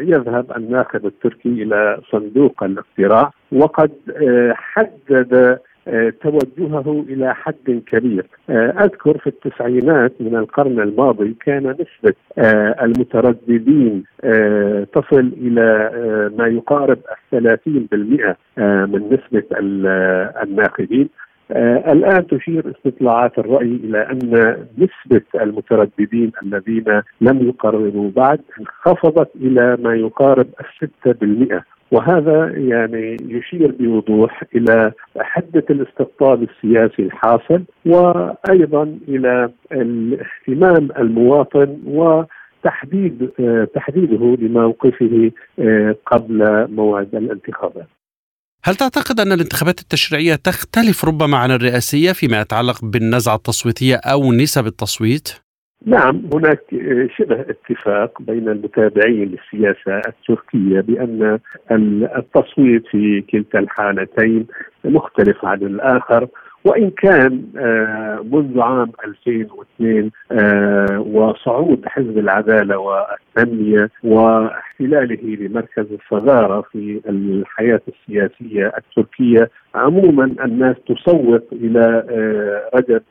يذهب الناخب التركي إلى صندوق الاقتراع، وقد حدد توجهه إلى حد كبير. أذكر في التسعينات من القرن الماضي كان نسبة المترددين تصل إلى ما يقارب الثلاثين بالمئة من نسبة الناخبين. آه الآن تشير استطلاعات الرأي إلى أن نسبة المترددين الذين لم يقرروا بعد انخفضت إلى ما يقارب الستة بالمئة، وهذا يعني يشير بوضوح إلى حدة الاستقطاب السياسي الحاصل، وأيضا إلى الاهتمام المواطن و تحديد آه تحديده لموقفه آه قبل موعد الانتخابات. هل تعتقد أن الانتخابات التشريعية تختلف ربما عن الرئاسية فيما يتعلق بالنزعة التصويتية أو نسب التصويت؟ نعم، هناك شبه اتفاق بين المتابعين للسياسة التركية بأن التصويت في كلتا الحالتين مختلف عن الآخر، وإن كان منذ عام ألفين واثنين وصعود حزب العدالة والتنمية واحتلاله لمركز الصدارة في الحياة السياسية التركية، عموما الناس تصوت إلى رجب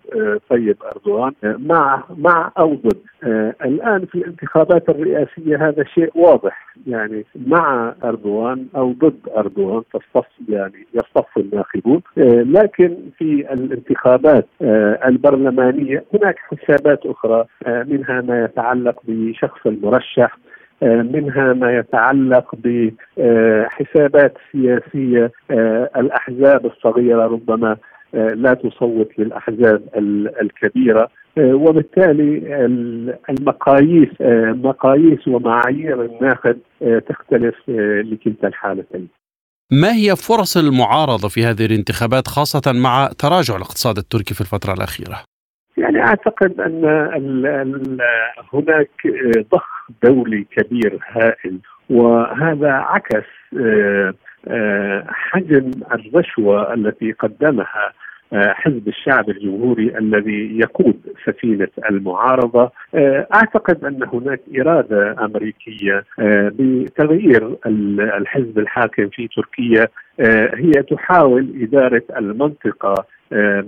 طيب أردوغان مع مع أو ضد. الآن في الانتخابات الرئاسية هذا شيء واضح، يعني مع أردوغان أو ضد أردوغان تصف يعني يصف الناخبون. لكن في الانتخابات البرلمانية هناك حسابات أخرى، منها ما يتعلق بشخص المرشح، منها ما يتعلق بحسابات سياسية. الأحزاب الصغيرة ربما لا تصوت للأحزاب الكبيرة، وبالتالي المقاييس مقاييس ومعايير الناخب تختلف لكلتا الحالتين. ما هي فرص المعارضة في هذه الانتخابات خاصة مع تراجع الاقتصاد التركي في الفترة الأخيرة؟ يعني أعتقد أن هناك ضخ دولي كبير هائل، وهذا عكس حجم الرشوة التي قدمها حزب الشعب الجمهوري الذي يقود سفينة المعارضة. أعتقد أن هناك إرادة أمريكية بتغيير الحزب الحاكم في تركيا، هي تحاول إدارة المنطقة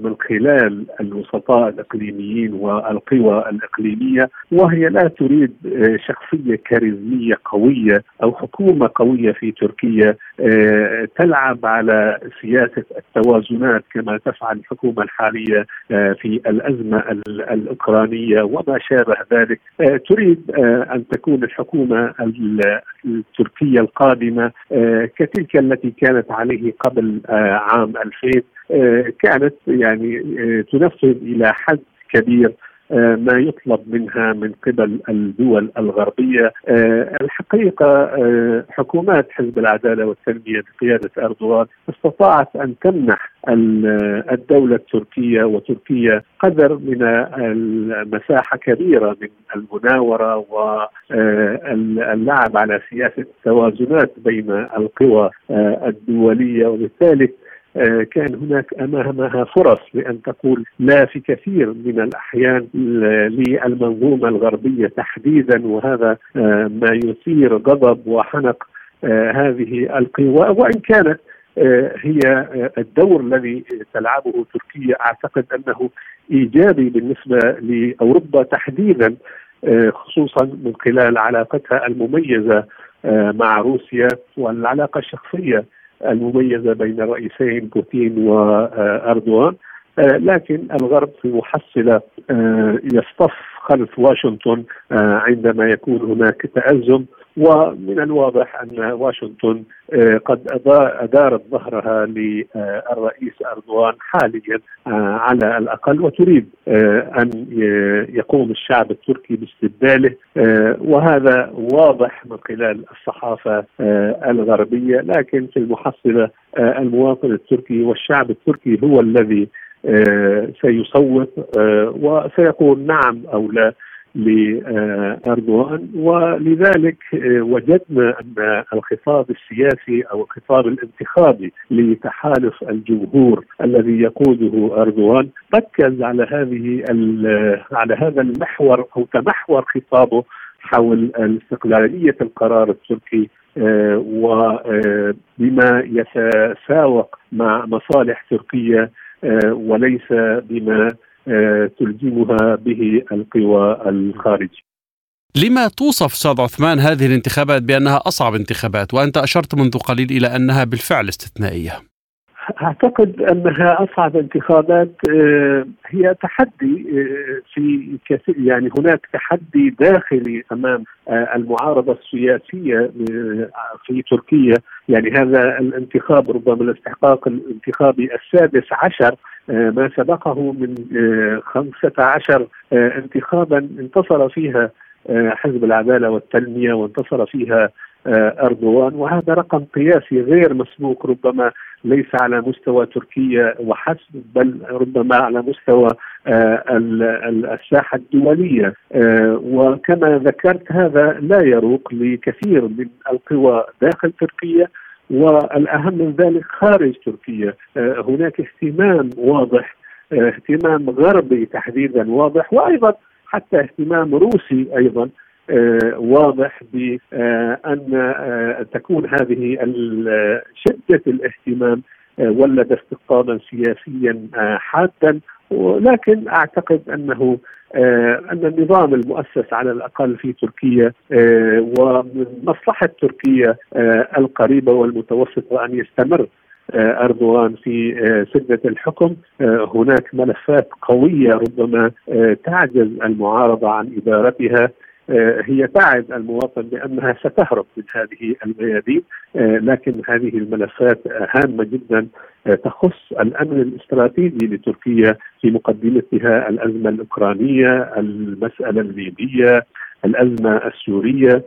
من خلال الوسطاء الإقليميين والقوى الإقليمية، وهي لا تريد شخصية كاريزمية قوية أو حكومة قوية في تركيا تلعب على سياسة التوازنات كما تفعل الحكومة الحالية في الأزمة الأوكرانية وما شابه ذلك. تريد أن تكون الحكومة التركية القادمة كتلك التي كانت عليه قبل عام ألفين، كانت يعني تنفذ إلى حد كبير ما يطلب منها من قبل الدول الغربية. الحقيقة حكومات حزب العدالة والتنمية بقيادة أردوغان استطاعت أن تمنح الدولة التركية وتركيا قدر من المساحة كبيرة من المناورة واللعب على سياسة التوازنات بين القوى الدولية، وبالتالي كان هناك أمامها فرص لأن تقول لا في كثير من الأحيان للمنظومة الغربية تحديدا، وهذا ما يثير غضب وحنق هذه القوى. وإن كانت هي الدور الذي تلعبه تركيا أعتقد أنه إيجابي بالنسبة لأوروبا تحديدا، خصوصا من خلال علاقتها المميزة مع روسيا والعلاقة الشخصية المميزة بين الرئيسين بوتين وأردوغان. لكن الغرب في محصلة يصطف خلف واشنطن عندما يكون هناك تأزم، ومن الواضح أن واشنطن قد أدارت ظهرها للرئيس أردوغان حاليا على الأقل، وتريد أن يقوم الشعب التركي باستبداله، وهذا واضح من خلال الصحافة الغربية. لكن في المحصلة المواطن التركي والشعب التركي هو الذي سيصوت وسيقول نعم أو لا لأردوغان. ولذلك وجدنا أن الخطاب السياسي أو الخطاب الانتخابي لتحالف الجمهور الذي يقوده أردوغان ركز على هذه على هذا المحور أو تمحور خطابه حول استقلالية القرار التركي، وبما يتساوق مع مصالح تركيا وليس بما تلزمها به القوى الخارجية. لما توصف سعد عثمان هذه الانتخابات بأنها أصعب انتخابات، وأنت أشرت منذ قليل إلى أنها بالفعل استثنائية؟ أعتقد أنها أصعب انتخابات، هي تحدي في كثير، يعني هناك تحدي داخلي أمام المعارضة السياسية في تركيا. يعني هذا الانتخاب ربما الاستحقاق الانتخابي السادس عشر، ما سبقه من خمسة عشر انتخابا انتصر فيها حزب العدالة والتنمية وانتصر فيها أردوغان، وهذا رقم قياسي غير مسبوق، ربما ليس على مستوى تركيا وحسب بل ربما على مستوى الساحة الدولية. وكما ذكرت هذا لا يروق لكثير من القوى داخل تركيا، والأهم من ذلك خارج تركيا هناك اهتمام واضح، اهتمام غربي تحديدا واضح، وأيضا حتى اهتمام روسي أيضا واضح بأن تكون هذه شدة الاهتمام ولد استقطابا سياسيا حادا. ولكن أعتقد أنه أن النظام المؤسس على الأقل في تركيا ومن مصلحة تركيا القريبة والمتوسطة أن يستمر أردوغان في سدة الحكم. هناك ملفات قوية ربما تعجز المعارضة عن إدارتها، هي تعد المواطن بأنها ستهرب من هذه الميادين، لكن هذه الملفات هامة جدا تخص الأمن الاستراتيجي لتركيا، في مقدمتها الأزمة الأوكرانية، المسألة الليبية، الأزمة السورية،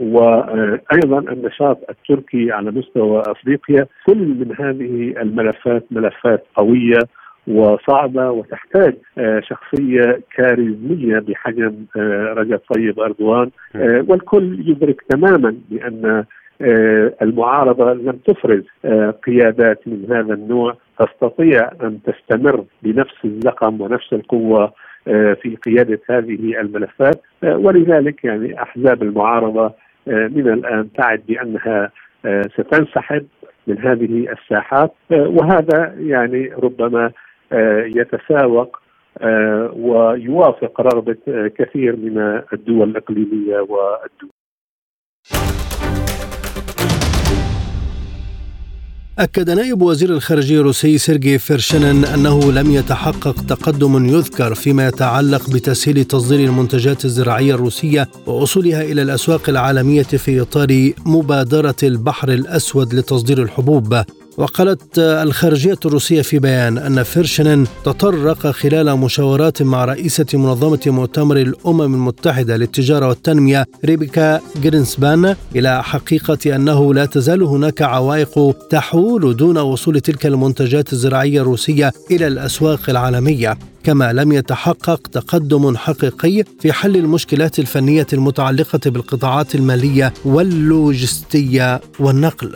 وأيضا النشاط التركي على مستوى أفريقيا. كل من هذه الملفات ملفات قوية وصعبة وتحتاج شخصية كاريزمية بحجم رجب طيب أردوغان، والكل يدرك تماما بأن المعارضة لم تفرز قيادات من هذا النوع تستطيع أن تستمر بنفس اللقم ونفس القوة في قيادة هذه الملفات. ولذلك يعني أحزاب المعارضة من الآن تعد بأنها ستنسحب من هذه الساحات، وهذا يعني ربما يتساوق ويوافق رغبة كثير من الدول الإقليمية والدول. أكد نائب وزير الخارجية الروسي سيرجي فيرشينين أنه لم يتحقق تقدم يذكر فيما يتعلق بتسهيل تصدير المنتجات الزراعية الروسية ووصولها إلى الأسواق العالمية في إطار مبادرة البحر الأسود لتصدير الحبوب. وقالت الخارجية الروسية في بيان أن فيرشينين تطرق خلال مشاورات مع رئيسة منظمة مؤتمر الأمم المتحدة للتجارة والتنمية ريبيكا جرينسبان إلى حقيقة أنه لا تزال هناك عوائق تحول دون وصول تلك المنتجات الزراعية الروسية إلى الأسواق العالمية، كما لم يتحقق تقدم حقيقي في حل المشكلات الفنية المتعلقة بالقطاعات المالية واللوجستية والنقل.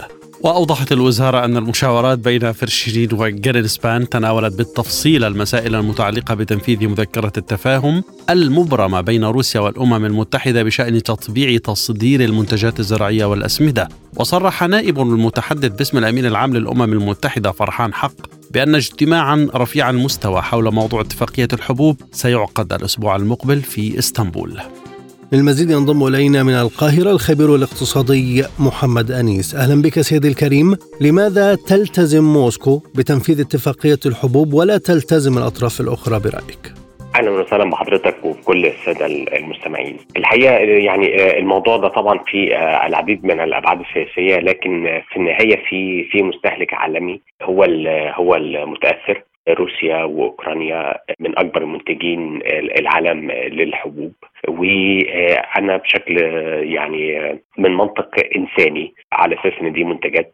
وأوضحت الوزارة أن المشاورات بين فيرشينين وجرينسبان تناولت بالتفصيل المسائل المتعلقة بتنفيذ مذكرة التفاهم المبرمة بين روسيا والأمم المتحدة بشأن تطبيع تصدير المنتجات الزراعية والأسمدة. وصرح نائب المتحدث باسم الأمين العام للأمم المتحدة فرحان حق بأن اجتماعا رفيع المستوى حول موضوع اتفاقية الحبوب سيعقد الأسبوع المقبل في اسطنبول. للمزيد ينضم إلينا من القاهرة الخبير الاقتصادي محمد أنيس. أهلا بك سيدي الكريم. لماذا تلتزم موسكو بتنفيذ اتفاقية الحبوب ولا تلتزم الأطراف الأخرى برأيك؟ أهلا وسهلا بحضرتك وبكل السادة المستمعين. الحقيقة يعني الموضوع ده طبعا في العديد من الأبعاد السياسية، لكن في النهاية في في مستهلك عالمي هو هو المتأثر. روسيا وأوكرانيا من أكبر منتجين العالم للحبوب، وأنا بشكل يعني من منطق إنساني على أساس إن دي منتجات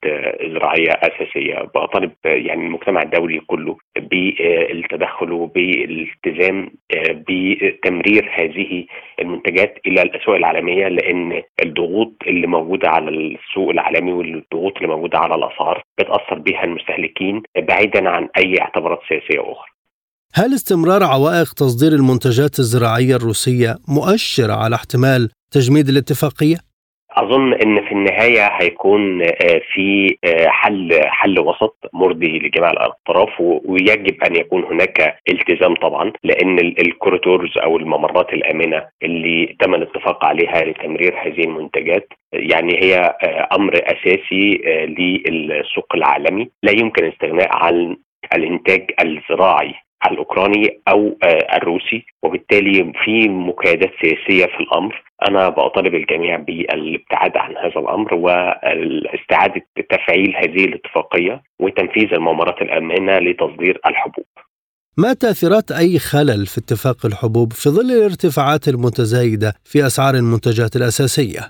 زراعية أساسية بطالب يعني المجتمع الدولي كله بالتدخل وبالالتزام بتمرير هذه المنتجات إلى الأسواق العالمية، لأن الضغوط اللي موجودة على السوق العالمي والضغوط اللي موجودة على الأسعار بتأثر بها المستهلكين بعيدا عن أي اعتبارات سياسية أخرى. هل استمرار عوائق تصدير المنتجات الزراعية الروسية مؤشر على احتمال تجميد الاتفاقية؟ أظن أن في النهاية هيكون في حل حل وسط مرضي لجميع الأطراف، ويجب أن يكون هناك التزام طبعا، لأن الكوريدورز أو الممرات الآمنة اللي تم الاتفاق عليها لتمرير هذه المنتجات يعني هي أمر أساسي للسوق العالمي. لا يمكن الاستغناء عن الإنتاج الزراعي الأوكراني أو الروسي، وبالتالي في مكايدات سياسية في الأمر. أنا بأطالب الجميع بالابتعاد عن هذا الأمر واستعادة تفعيل هذه الاتفاقية وتنفيذ الممرات الآمنة لتصدير الحبوب. ما تأثيرات أي خلل في اتفاق الحبوب في ظل الارتفاعات المتزايدة في أسعار المنتجات الأساسية؟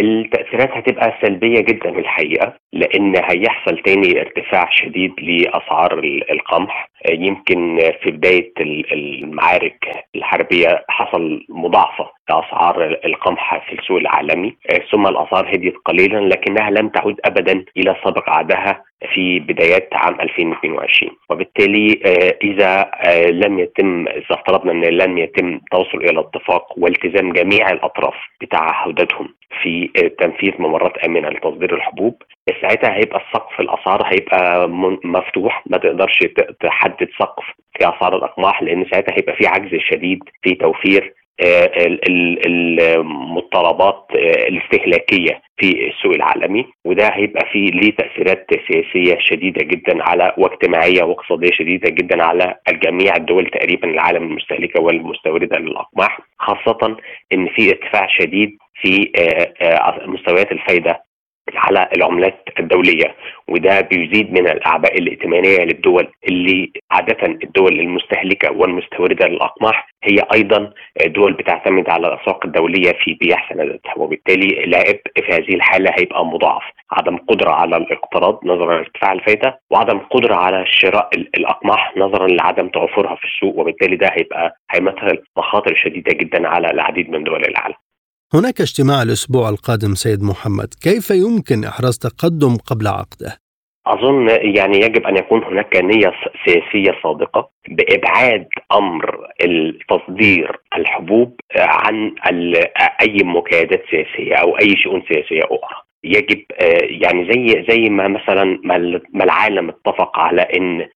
التأثيرات هتبقى سلبية جدا الحقيقة، لأن هيحصل تاني ارتفاع شديد لأسعار القمح. يمكن في بداية المعارك الحربية حصل مضاعفة لأسعار القمح في السوق العالمي، ثم الأسعار هديت قليلا لكنها لم تعود أبدا إلى سابق عادها في بدايات عام ألفين واثنين وعشرين. وبالتالي إذا لم يتم إذا افترضنا أن لم يتم توصل إلى اتفاق والتزام جميع الأطراف بتعهداتهم في تنفيذ ممرات آمنة لتصدير الحبوب، ساعتها هيبقى السقف الأسعار هيبقى مفتوح، ما تقدرش تحدد سقف في أسعار الأقماح، لأن ساعتها هيبقى في عجز شديد في توفير المتطلبات الاستهلاكية في السوق العالمي، وده هيبقى فيه ليه تأثيرات سياسية شديدة جدا على واجتماعية واقتصادية شديدة جدا على الجميع الدول تقريبا العالم المستهلكة والمستوردة للأقماح، خاصة إن في ارتفاع شديد في مستويات الفايدة على العملات الدولية، وده بيزيد من الأعباء الائتمانية للدول اللي عادة الدول المستهلكة والمستوردة للأقماح هي أيضا دول بتعتمد على الأسواق الدولية في بيع سنداتها، وبالتالي العائد في هذه الحالة هيبقى مضاعف. عدم قدرة على الاقتراض نظرا لارتفاع الفائدة، وعدم قدرة على شراء الأقماح نظرا لعدم توفرها في السوق، وبالتالي ده هيبقى هيمثل مخاطر شديدة جدا على العديد من دول العالم. هناك اجتماع الأسبوع القادم سيد محمد، كيف يمكن إحراز تقدم قبل عقده؟ أظن يعني يجب أن يكون هناك نية سياسية صادقة بإبعاد أمر تصدير الحبوب عن أي مكايدات سياسية أو أي شؤون سياسية أخرى. يجب يعني زي زي ما مثلا ما العالم اتفق على ان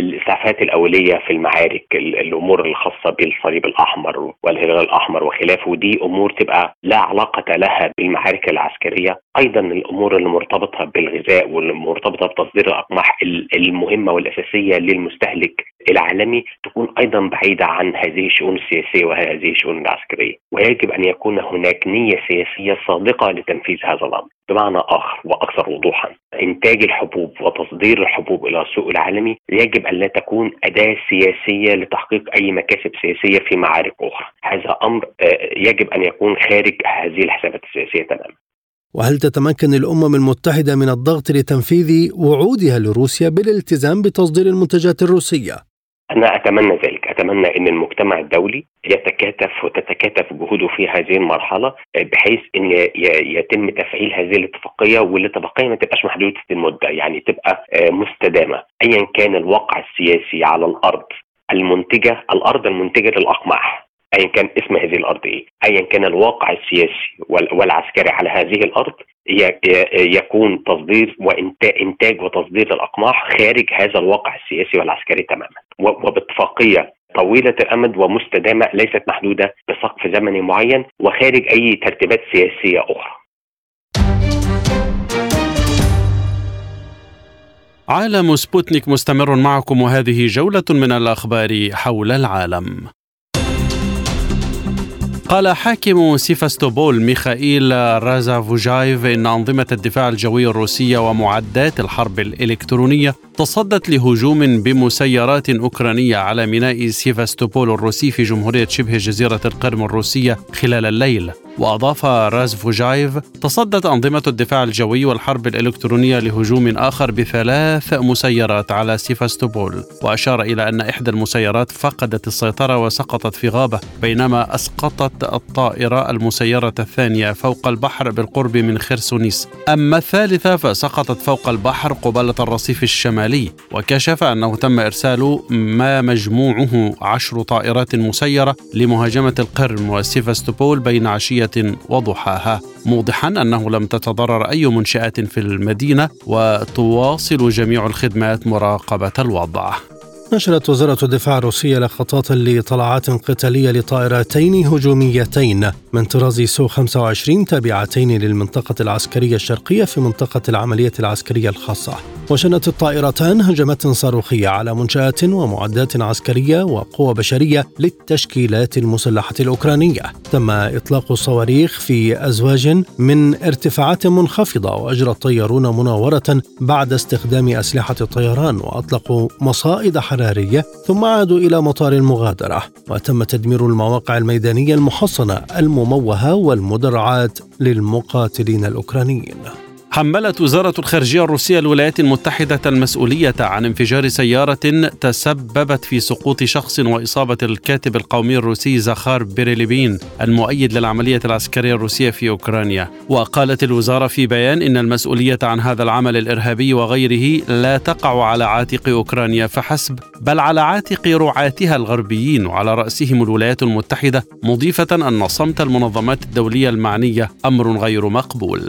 الاسعافات الاوليه في المعارك، الامور الخاصه بالصليب الاحمر والهلال الاحمر وخلافه، ودي امور تبقى لا علاقه لها بالمعارك العسكريه. ايضا الامور المرتبطه بالغذاء والمرتبطه بتصدير الاقماح المهمه والاساسيه للمستهلك العالمي تكون ايضا بعيده عن هذه الشؤون السياسيه وهذه الشؤون العسكريه، ويجب ان يكون هناك نيه سياسيه صادقه لتنفيذ هذا الامر. بمعنى آخر وأكثر وضوحا، إنتاج الحبوب وتصدير الحبوب إلى السوق العالمي يجب أن لا تكون أداة سياسية لتحقيق أي مكاسب سياسية في معارك أخرى. هذا أمر يجب أن يكون خارج هذه الحسابات السياسية تماما. وهل تتمكن الأمم المتحدة من الضغط لتنفيذ وعودها لروسيا بالالتزام بتصدير المنتجات الروسية؟ أنا أتمنى ذلك، أتمنى أن المجتمع الدولي يتكاتف وتتكاتف جهوده في هذه المرحلة بحيث أن يتم تفعيل هذه الاتفاقية، والاتفاقية ما تبقاش محدودة المدة، يعني تبقى مستدامة أيا كان الواقع السياسي على الأرض المنتجة، الأرض المنتجة للأقماع أيا كان اسم هذه الأرض إيه، أيا كان الواقع السياسي والعسكري على هذه الأرض، يكون تصدير وإنتاج وتصدير الأقماع خارج هذا الواقع السياسي والعسكري تماما، وباتفاقية طويلة الأمد ومستدامة ليست محدودة بسقف زمني معين وخارج أي ترتيبات سياسية أخرى. عالم سبوتنيك مستمر معكم، وهذه جولة من الأخبار حول العالم. قال حاكم سيفاستوبول ميخائيل رازفوجايف إن أنظمة الدفاع الجوي الروسية ومعدات الحرب الإلكترونية تصدت لهجوم بمسيرات أوكرانية على ميناء سيفاستوبول الروسي في جمهورية شبه جزيرة القرم الروسية خلال الليل. وأضاف رازفوجايف: تصدت أنظمة الدفاع الجوي والحرب الإلكترونية لهجوم آخر بثلاث مسيرات على سيفاستوبول، وأشار إلى أن إحدى المسيرات فقدت السيطرة وسقطت في غابة، بينما أسقطت الطائرة المسيرة الثانية فوق البحر بالقرب من خيرسونيس، أما الثالثة فسقطت فوق البحر قبالة الرصيف الشمالي. وكشف أنه تم إرسال ما مجموعه عشر طائرات مسيرة لمهاجمة القرم وسيفاستوبول بين عشية وضحاها، موضحا أنه لم تتضرر أي منشآت في المدينة، وتواصل جميع الخدمات مراقبة الوضع. نشرت وزارة الدفاع الروسية لقطات لطلعات قتالية لطائرتين هجوميتين من طراز سو خمسة وعشرين تابعتين للمنطقة العسكرية الشرقية في منطقة العملية العسكرية الخاصة، وشنت الطائرتان هجمات صاروخية على منشآت ومعدات عسكرية وقوى بشرية للتشكيلات المسلحة الأوكرانية. تم إطلاق الصواريخ في أزواج من ارتفاعات منخفضة، وأجرى الطيارون مناورة بعد استخدام أسلحة الطيران، وأطلقوا مصائد حرارية، ثم عادوا إلى مطار المغادرة. وتم تدمير المواقع الميدانية المحصنة المموهة والمدرعات للمقاتلين الأوكرانيين. حملت وزارة الخارجية الروسية الولايات المتحدة المسؤولية عن انفجار سيارة تسببت في سقوط شخص وإصابة الكاتب القومي الروسي زخار بيريليبين المؤيد للعملية العسكرية الروسية في أوكرانيا. وقالت الوزارة في بيان إن المسؤولية عن هذا العمل الإرهابي وغيره لا تقع على عاتق أوكرانيا فحسب، بل على عاتق رعاتها الغربيين وعلى رأسهم الولايات المتحدة، مضيفة أن صمت المنظمات الدولية المعنية أمر غير مقبول.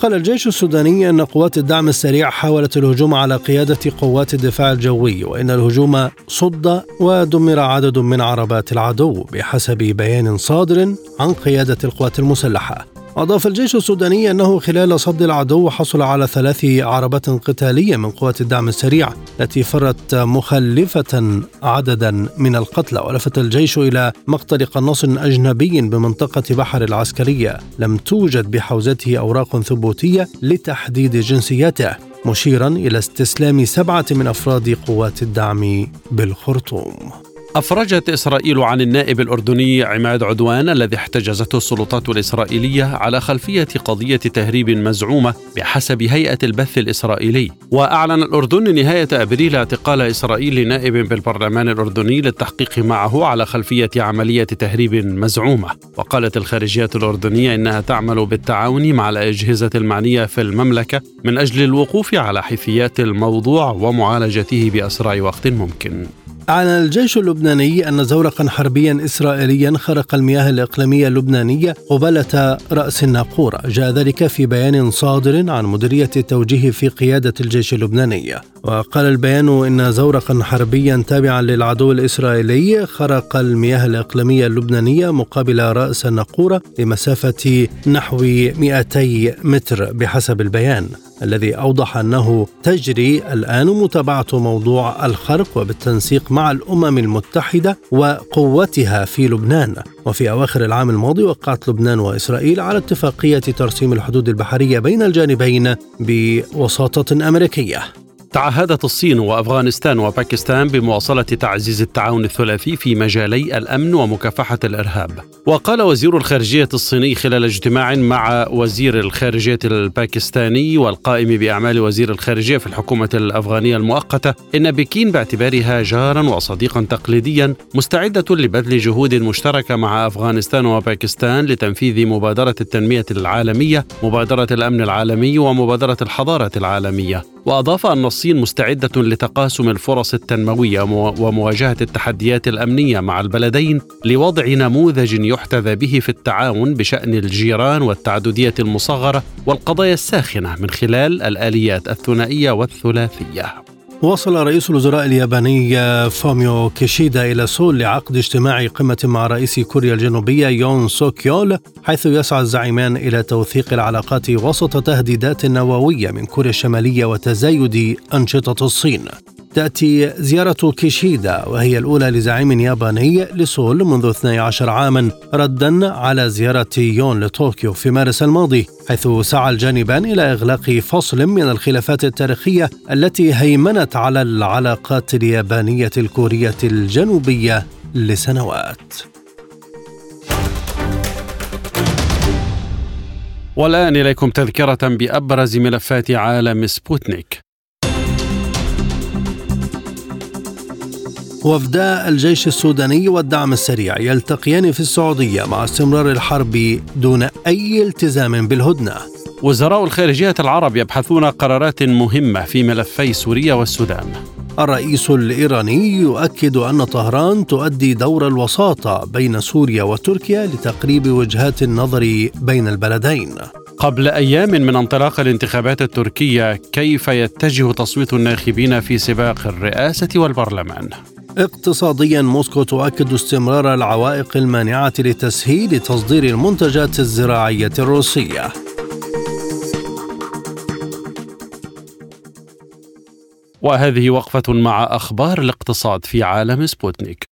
قال الجيش السوداني أن قوات الدعم السريع حاولت الهجوم على قيادة قوات الدفاع الجوي، وإن الهجوم صد ودمر عدد من عربات العدو بحسب بيان صادر عن قيادة القوات المسلحة. أضاف الجيش السوداني أنه خلال صد العدو حصل على ثلاث عربات قتالية من قوات الدعم السريع التي فرت مخلفة عددا من القتلى. ولفت الجيش إلى مقتل قناص أجنبي بمنطقة بحر العسكرية لم توجد بحوزته أوراق ثبوتية لتحديد جنسيته، مشيرا إلى استسلام سبعة من أفراد قوات الدعم بالخرطوم. أفرجت إسرائيل عن النائب الأردني عماد عدوان الذي احتجزته السلطات الإسرائيلية على خلفية قضية تهريب مزعومة بحسب هيئة البث الإسرائيلي. وأعلن الأردن نهاية أبريل اعتقال إسرائيل لنائب بالبرلمان الأردني للتحقيق معه على خلفية عملية تهريب مزعومة. وقالت الخارجية الأردنية إنها تعمل بالتعاون مع الأجهزة المعنية في المملكة من أجل الوقوف على حيثيات الموضوع ومعالجته بأسرع وقت ممكن. أعلن الجيش اللبناني أن زورقا حربيا إسرائيليا خرق المياه الإقليمية اللبنانية قبالة رأس الناقورة. جاء ذلك في بيان صادر عن مديرية التوجيه في قيادة الجيش اللبناني. وقال البيان إن زورقا حربيا تابعا للعدو الإسرائيلي خرق المياه الإقليمية اللبنانية مقابل رأس الناقورة لمسافة نحو مئتي متر بحسب البيان، الذي أوضح أنه تجري الآن متابعة موضوع الخرق وبالتنسيق مع الأمم المتحدة وقوتها في لبنان. وفي أواخر العام الماضي وقعت لبنان وإسرائيل على اتفاقية ترسيم الحدود البحرية بين الجانبين بوساطة أمريكية. تعهدت الصين وأفغانستان وباكستان بمواصلة تعزيز التعاون الثلاثي في مجالي الأمن ومكافحة الإرهاب. وقال وزير الخارجية الصيني خلال اجتماع مع وزير الخارجية الباكستاني والقائم بأعمال وزير الخارجية في الحكومة الأفغانية المؤقتة إن بكين باعتبارها جارا وصديقا تقليديا مستعدة لبذل جهود مشتركة مع أفغانستان وباكستان لتنفيذ مبادرة التنمية العالمية، مبادرة الأمن العالمي ومبادرة الحضارة العالمية. وأضاف أن الصين مستعدة لتقاسم الفرص التنموية ومواجهة التحديات الأمنية مع البلدين لوضع نموذج يحتذى به في التعاون بشأن الجيران والتعددية المصغرة والقضايا الساخنة من خلال الآليات الثنائية والثلاثية. وصل رئيس الوزراء الياباني فوميو كيشيدا إلى سول لعقد اجتماع قمة مع رئيس كوريا الجنوبية يون سوك يول، حيث يسعى الزعيمان إلى توثيق العلاقات وسط تهديدات نووية من كوريا الشمالية وتزايد أنشطة الصين. تأتي زيارة كيشيدا وهي الأولى لزعيم ياباني لسول منذ اثني عشر عاما، ردا على زيارة يون لطوكيو في مارس الماضي، حيث سعى الجانبان إلى إغلاق فصل من الخلافات التاريخية التي هيمنت على العلاقات اليابانية الكورية الجنوبية لسنوات. والآن إليكم تذكرة بأبرز ملفات عالم سبوتنيك. وفدا الجيش السوداني والدعم السريع يلتقيان في السعودية مع استمرار الحرب دون أي التزام بالهدنة. وزراء الخارجية العرب يبحثون قرارات مهمة في ملفي سوريا والسودان. الرئيس الإيراني يؤكد أن طهران تؤدي دور الوساطة بين سوريا وتركيا لتقريب وجهات النظر بين البلدين. قبل أيام من انطلاق الانتخابات التركية، كيف يتجه تصويت الناخبين في سباق الرئاسة والبرلمان؟ اقتصاديا، موسكو تؤكد استمرار العوائق المانعة لتسهيل تصدير المنتجات الزراعية الروسية. وهذه وقفة مع أخبار الاقتصاد في عالم سبوتنيك.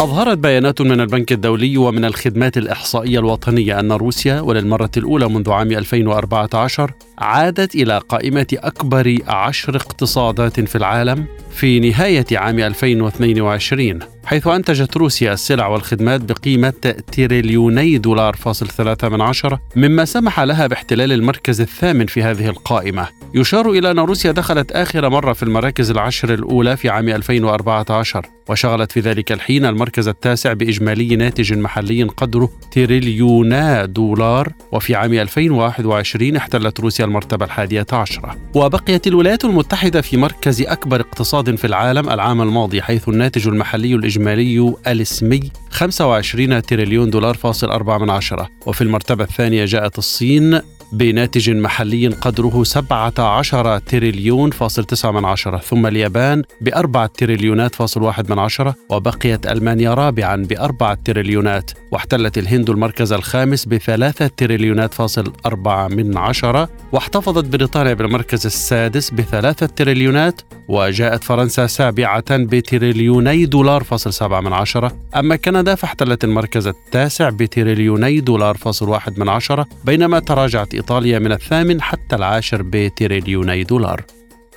أظهرت بيانات من البنك الدولي ومن الخدمات الإحصائية الوطنية أن روسيا وللمرة الأولى منذ عام ألفين وأربعة عشر عادت إلى قائمة أكبر عشر اقتصادات في العالم في نهاية عام ألفين واثنين وعشرين، حيث أنتجت روسيا السلع والخدمات بقيمة تريليوني دولار فاصل ثلاثة من عشرة، مما سمح لها باحتلال المركز الثامن في هذه القائمة. يشار إلى أن روسيا دخلت آخر مرة في المراكز العشر الأولى في عام ألفين وأربعة عشر، وشغلت في ذلك الحين المركز التاسع بإجمالي ناتج محلي قدره تريليونا دولار. وفي عام ألفين وواحد وعشرين احتلت روسيا المرتبة الحادية عشرة. وبقيت الولايات المتحدة في مركز أكبر اقتصاد في العالم العام الماضي، حيث الناتج المحلي الإجمالي الاسمي خمسة وعشرين تريليون دولار فاصل أربعة من عشرة. وفي المرتبة الثانية جاءت الصين بناتج محلي قدره سبعة عشر تريليون فاصل تسعة من عشرة، ثم اليابان بأربعة تريليونات فاصل واحد من عشرة، وبقيت ألمانيا رابعا بأربعة تريليونات، واحتلت الهند المركز الخامس بثلاثة تريليونات فاصل أربعة من عشرة، واحتفظت بريطانيا بالمركز السادس بثلاثة تريليونات، وجاءت فرنسا سابعة بتريليوني دولار فاصل سبعة من عشرة، أما كندا فاحتلت المركز التاسع بتريليوني دولار فاصل واحد من عشرة، بينما تراجعت إيطاليا من الثامن حتى العاشر بتريليوني دولار.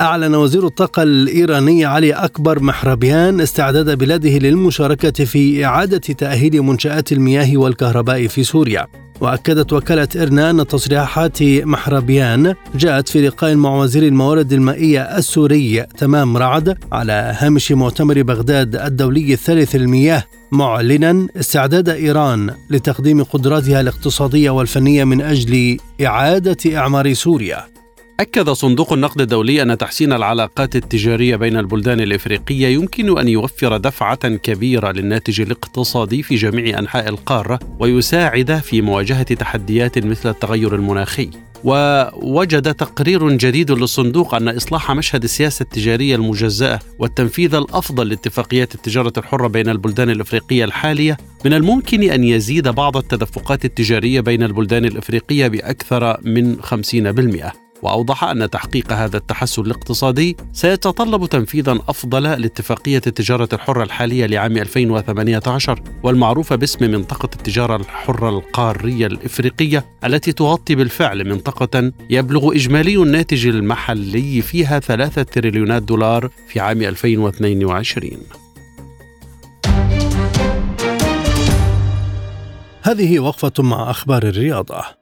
أعلن وزير الطاقة الإيراني علي أكبر محرابيان استعداد بلاده للمشاركة في إعادة تأهيل منشآت المياه والكهرباء في سوريا. وأكدت وكالة إرنا أن تصريحات محرابيان جاءت في لقاء مع وزير الموارد المائية السوري تمام رعد على هامش مؤتمر بغداد الدولي الثالث للمياه، معلنا استعداد إيران لتقديم قدراتها الاقتصادية والفنية من أجل إعادة إعمار سوريا. أكد صندوق النقد الدولي أن تحسين العلاقات التجارية بين البلدان الإفريقية يمكن أن يوفر دفعة كبيرة للناتج الاقتصادي في جميع أنحاء القارة ويساعد في مواجهة تحديات مثل التغير المناخي. ووجد تقرير جديد للصندوق أن إصلاح مشهد السياسة التجارية المجزأة والتنفيذ الأفضل لاتفاقيات التجارة الحرة بين البلدان الإفريقية الحالية من الممكن أن يزيد بعض التدفقات التجارية بين البلدان الإفريقية بأكثر من خمسين بالمئة. وأوضح أن تحقيق هذا التحسن الاقتصادي سيتطلب تنفيذا أفضل لاتفاقية التجارة الحرة الحالية لعام ألفين وثمانية عشر والمعروفة باسم منطقة التجارة الحرة القارية الإفريقية، التي تغطي بالفعل منطقة يبلغ إجمالي الناتج المحلي فيها ثلاثة تريليونات دولار في عام ألفين واثنين وعشرين. هذه وقفة مع أخبار الرياضة.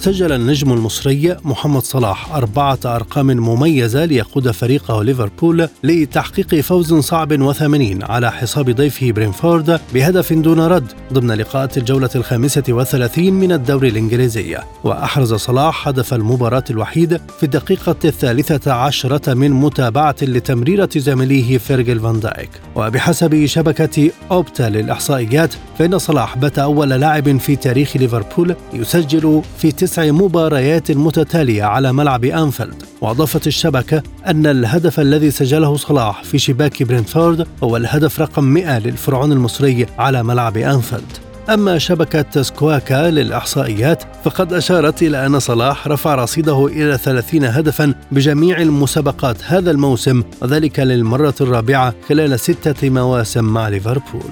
سجل النجم المصري محمد صلاح أربعة أرقام مميزة ليقود فريقه ليفربول لتحقيق فوز صعب وثمانين على حساب ضيفه برينفورد بهدف دون رد ضمن لقاءات الجولة الخامسة والثلاثين من الدوري الإنجليزي، وأحرز صلاح هدف المباراة الوحيد في الدقيقة الثالثة عشرة من متابعة لتمريرة زميله فيرجيل فان دايك. وبحسب شبكة أوبتا للإحصائيات فإن صلاح بات أول لاعب في تاريخ ليفربول يسجل في تسع مباريات متتالية على ملعب أنفيلد. وأضافت الشبكة أن الهدف الذي سجله صلاح في شباك برينفورد هو الهدف رقم مئة للفرعون المصري على ملعب أنفيلد. أما شبكة سكواكا للإحصائيات فقد أشارت إلى أن صلاح رفع رصيده إلى ثلاثين هدفاً بجميع المسابقات هذا الموسم، وذلك للمرة الرابعة خلال ستة مواسم مع ليفربول.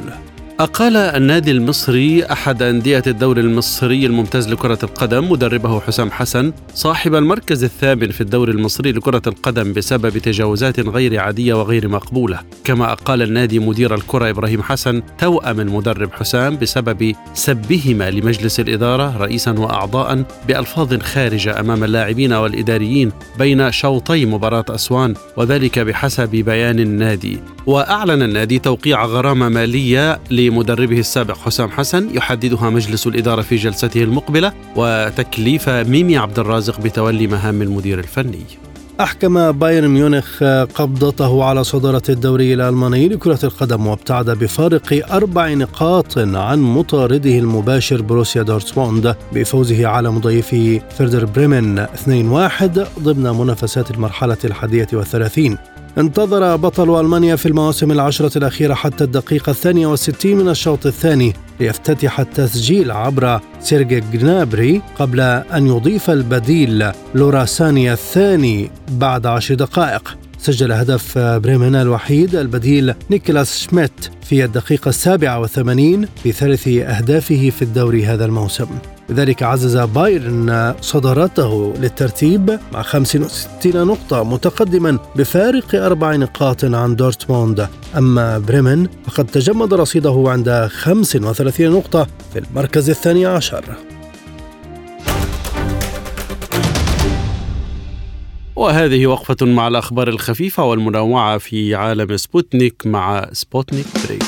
أقال النادي المصري أحد أندية الدوري المصري الممتاز لكرة القدم مدربه حسام حسن صاحب المركز الثامن في الدوري المصري لكرة القدم بسبب تجاوزات غير عادية وغير مقبولة، كما أقال النادي مدير الكرة إبراهيم حسن توأم المدرب حسام بسبب سبهما لمجلس الإدارة رئيسا وأعضاء بألفاظ خارجة أمام اللاعبين والإداريين بين شوطي مباراة أسوان، وذلك بحسب بيان النادي. وأعلن النادي توقيع غرامة مالية لمدربه السابق حسام حسن يحددها مجلس الإدارة في جلسته المقبلة، وتكليف ميمي عبد الرازق بتولي مهام المدير الفني. أحكم بايرن ميونخ قبضته على صدارة الدوري الألماني لكرة القدم وابتعد بفارق أربع نقاط عن مطارده المباشر بروسيا دورتموند بفوزه على مضيفه فيردر بريمن اثنين واحد ضمن منافسات المرحلة الحادية والثلاثين. انتظر بطل ألمانيا في المواسم العشرة الأخيرة حتى الدقيقة الثانية والستين من الشوط الثاني ليفتتح التسجيل عبر سيرجي جنابري قبل أن يضيف البديل لوراسانيا الثاني بعد عشر دقائق. سجل هدف بريمن الوحيد البديل نيكلاس شميت في الدقيقة السابعة والثمانين بثالث أهدافه في الدوري هذا الموسم. لذلك عزز بايرن صدارته للترتيب مع خمس وستين نقطة متقدما بفارق أربع نقاط عن دورتموند. أما بريمن فقد تجمد رصيده عند خمس وثلاثين نقطة في المركز الثاني عشر. وهذه وقفة مع الأخبار الخفيفة والمنوعة في عالم سبوتنيك مع سبوتنيك بريك.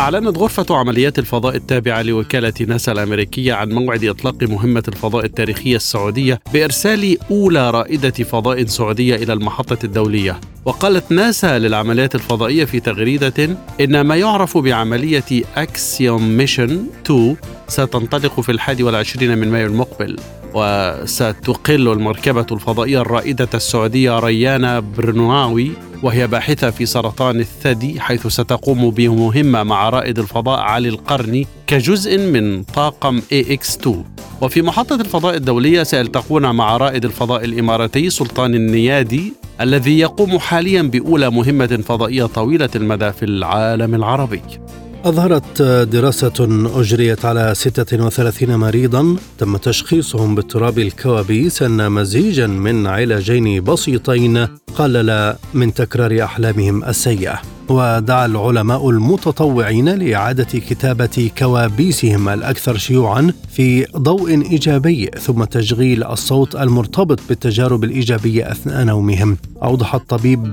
أعلنت غرفة عمليات الفضاء التابعة لوكالة ناسا الأمريكية عن موعد إطلاق مهمة الفضاء التاريخية السعودية بإرسال أولى رائدة فضاء سعودية إلى المحطة الدولية. وقالت ناسا للعمليات الفضائية في تغريدة إن ما يعرف بعملية أكسيوم ميشن اثنين ستنطلق في الحادي والعشرين من مايو المقبل، وستقل المركبة الفضائية الرائدة السعودية ريانا برنواوي وهي باحثة في سرطان الثدي، حيث ستقوم بمهمة مع رائد الفضاء علي القرني كجزء من طاقم إيه إكس اثنين. وفي محطة الفضاء الدولية سيلتقون مع رائد الفضاء الإماراتي سلطان النيادي الذي يقوم حاليا بأولى مهمة فضائية طويلة المدى في العالم العربي. أظهرت دراسة أجريت على ستة وثلاثين مريضاً تم تشخيصهم باضطراب الكوابيس أن مزيجاً من علاجين بسيطين قلل من تكرار أحلامهم السيئة. ودعا العلماء المتطوعين لإعادة كتابة كوابيسهم الأكثر شيوعاً في ضوء إيجابي ثم تشغيل الصوت المرتبط بالتجارب الإيجابية أثناء نومهم. أوضح الطبيب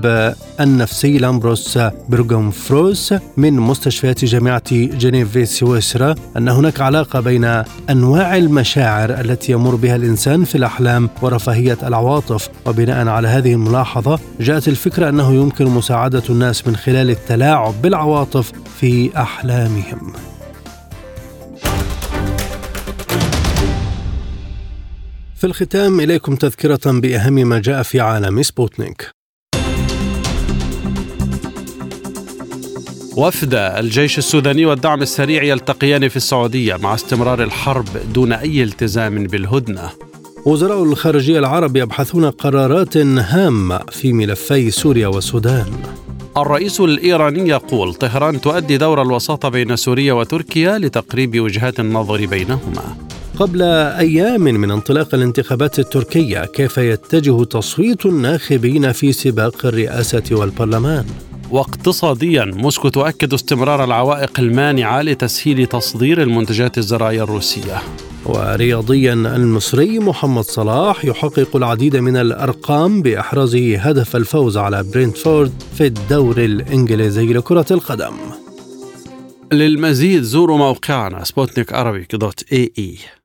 النفسي لامبروس بيرغون فروس من مستشفيات جامعة جنيف في سويسرا أن هناك علاقة بين أنواع المشاعر التي يمر بها الإنسان في الأحلام ورفاهية العواطف. وبناء على هذه الملاحظة جاءت الفكرة أنه يمكن مساعدة الناس من خلال التلاعب بالعواطف في أحلامهم. في الختام إليكم تذكرة بأهم ما جاء في عالم سبوتنيك. وفد الجيش السوداني والدعم السريع يلتقيان في السعودية مع استمرار الحرب دون أي التزام بالهدنة. وزراء الخارجية العرب يبحثون قرارات هامة في ملفي سوريا والسودان. الرئيس الإيراني يقول طهران تؤدي دور الوساطة بين سوريا وتركيا لتقريب وجهات النظر بينهما. قبل أيام من انطلاق الانتخابات التركية، كيف يتجه تصويت الناخبين في سباق الرئاسة والبرلمان؟ واقتصاديا، موسكو تؤكد استمرار العوائق المانعة لتسهيل تصدير المنتجات الزراعية الروسية. ورياضيا، المصري محمد صلاح يحقق العديد من الأرقام بإحرازه هدف الفوز على برينتفورد في الدوري الإنجليزي لكرة القدم. للمزيد زوروا موقعنا سبوتنيك أرابيك دوت إيه إي.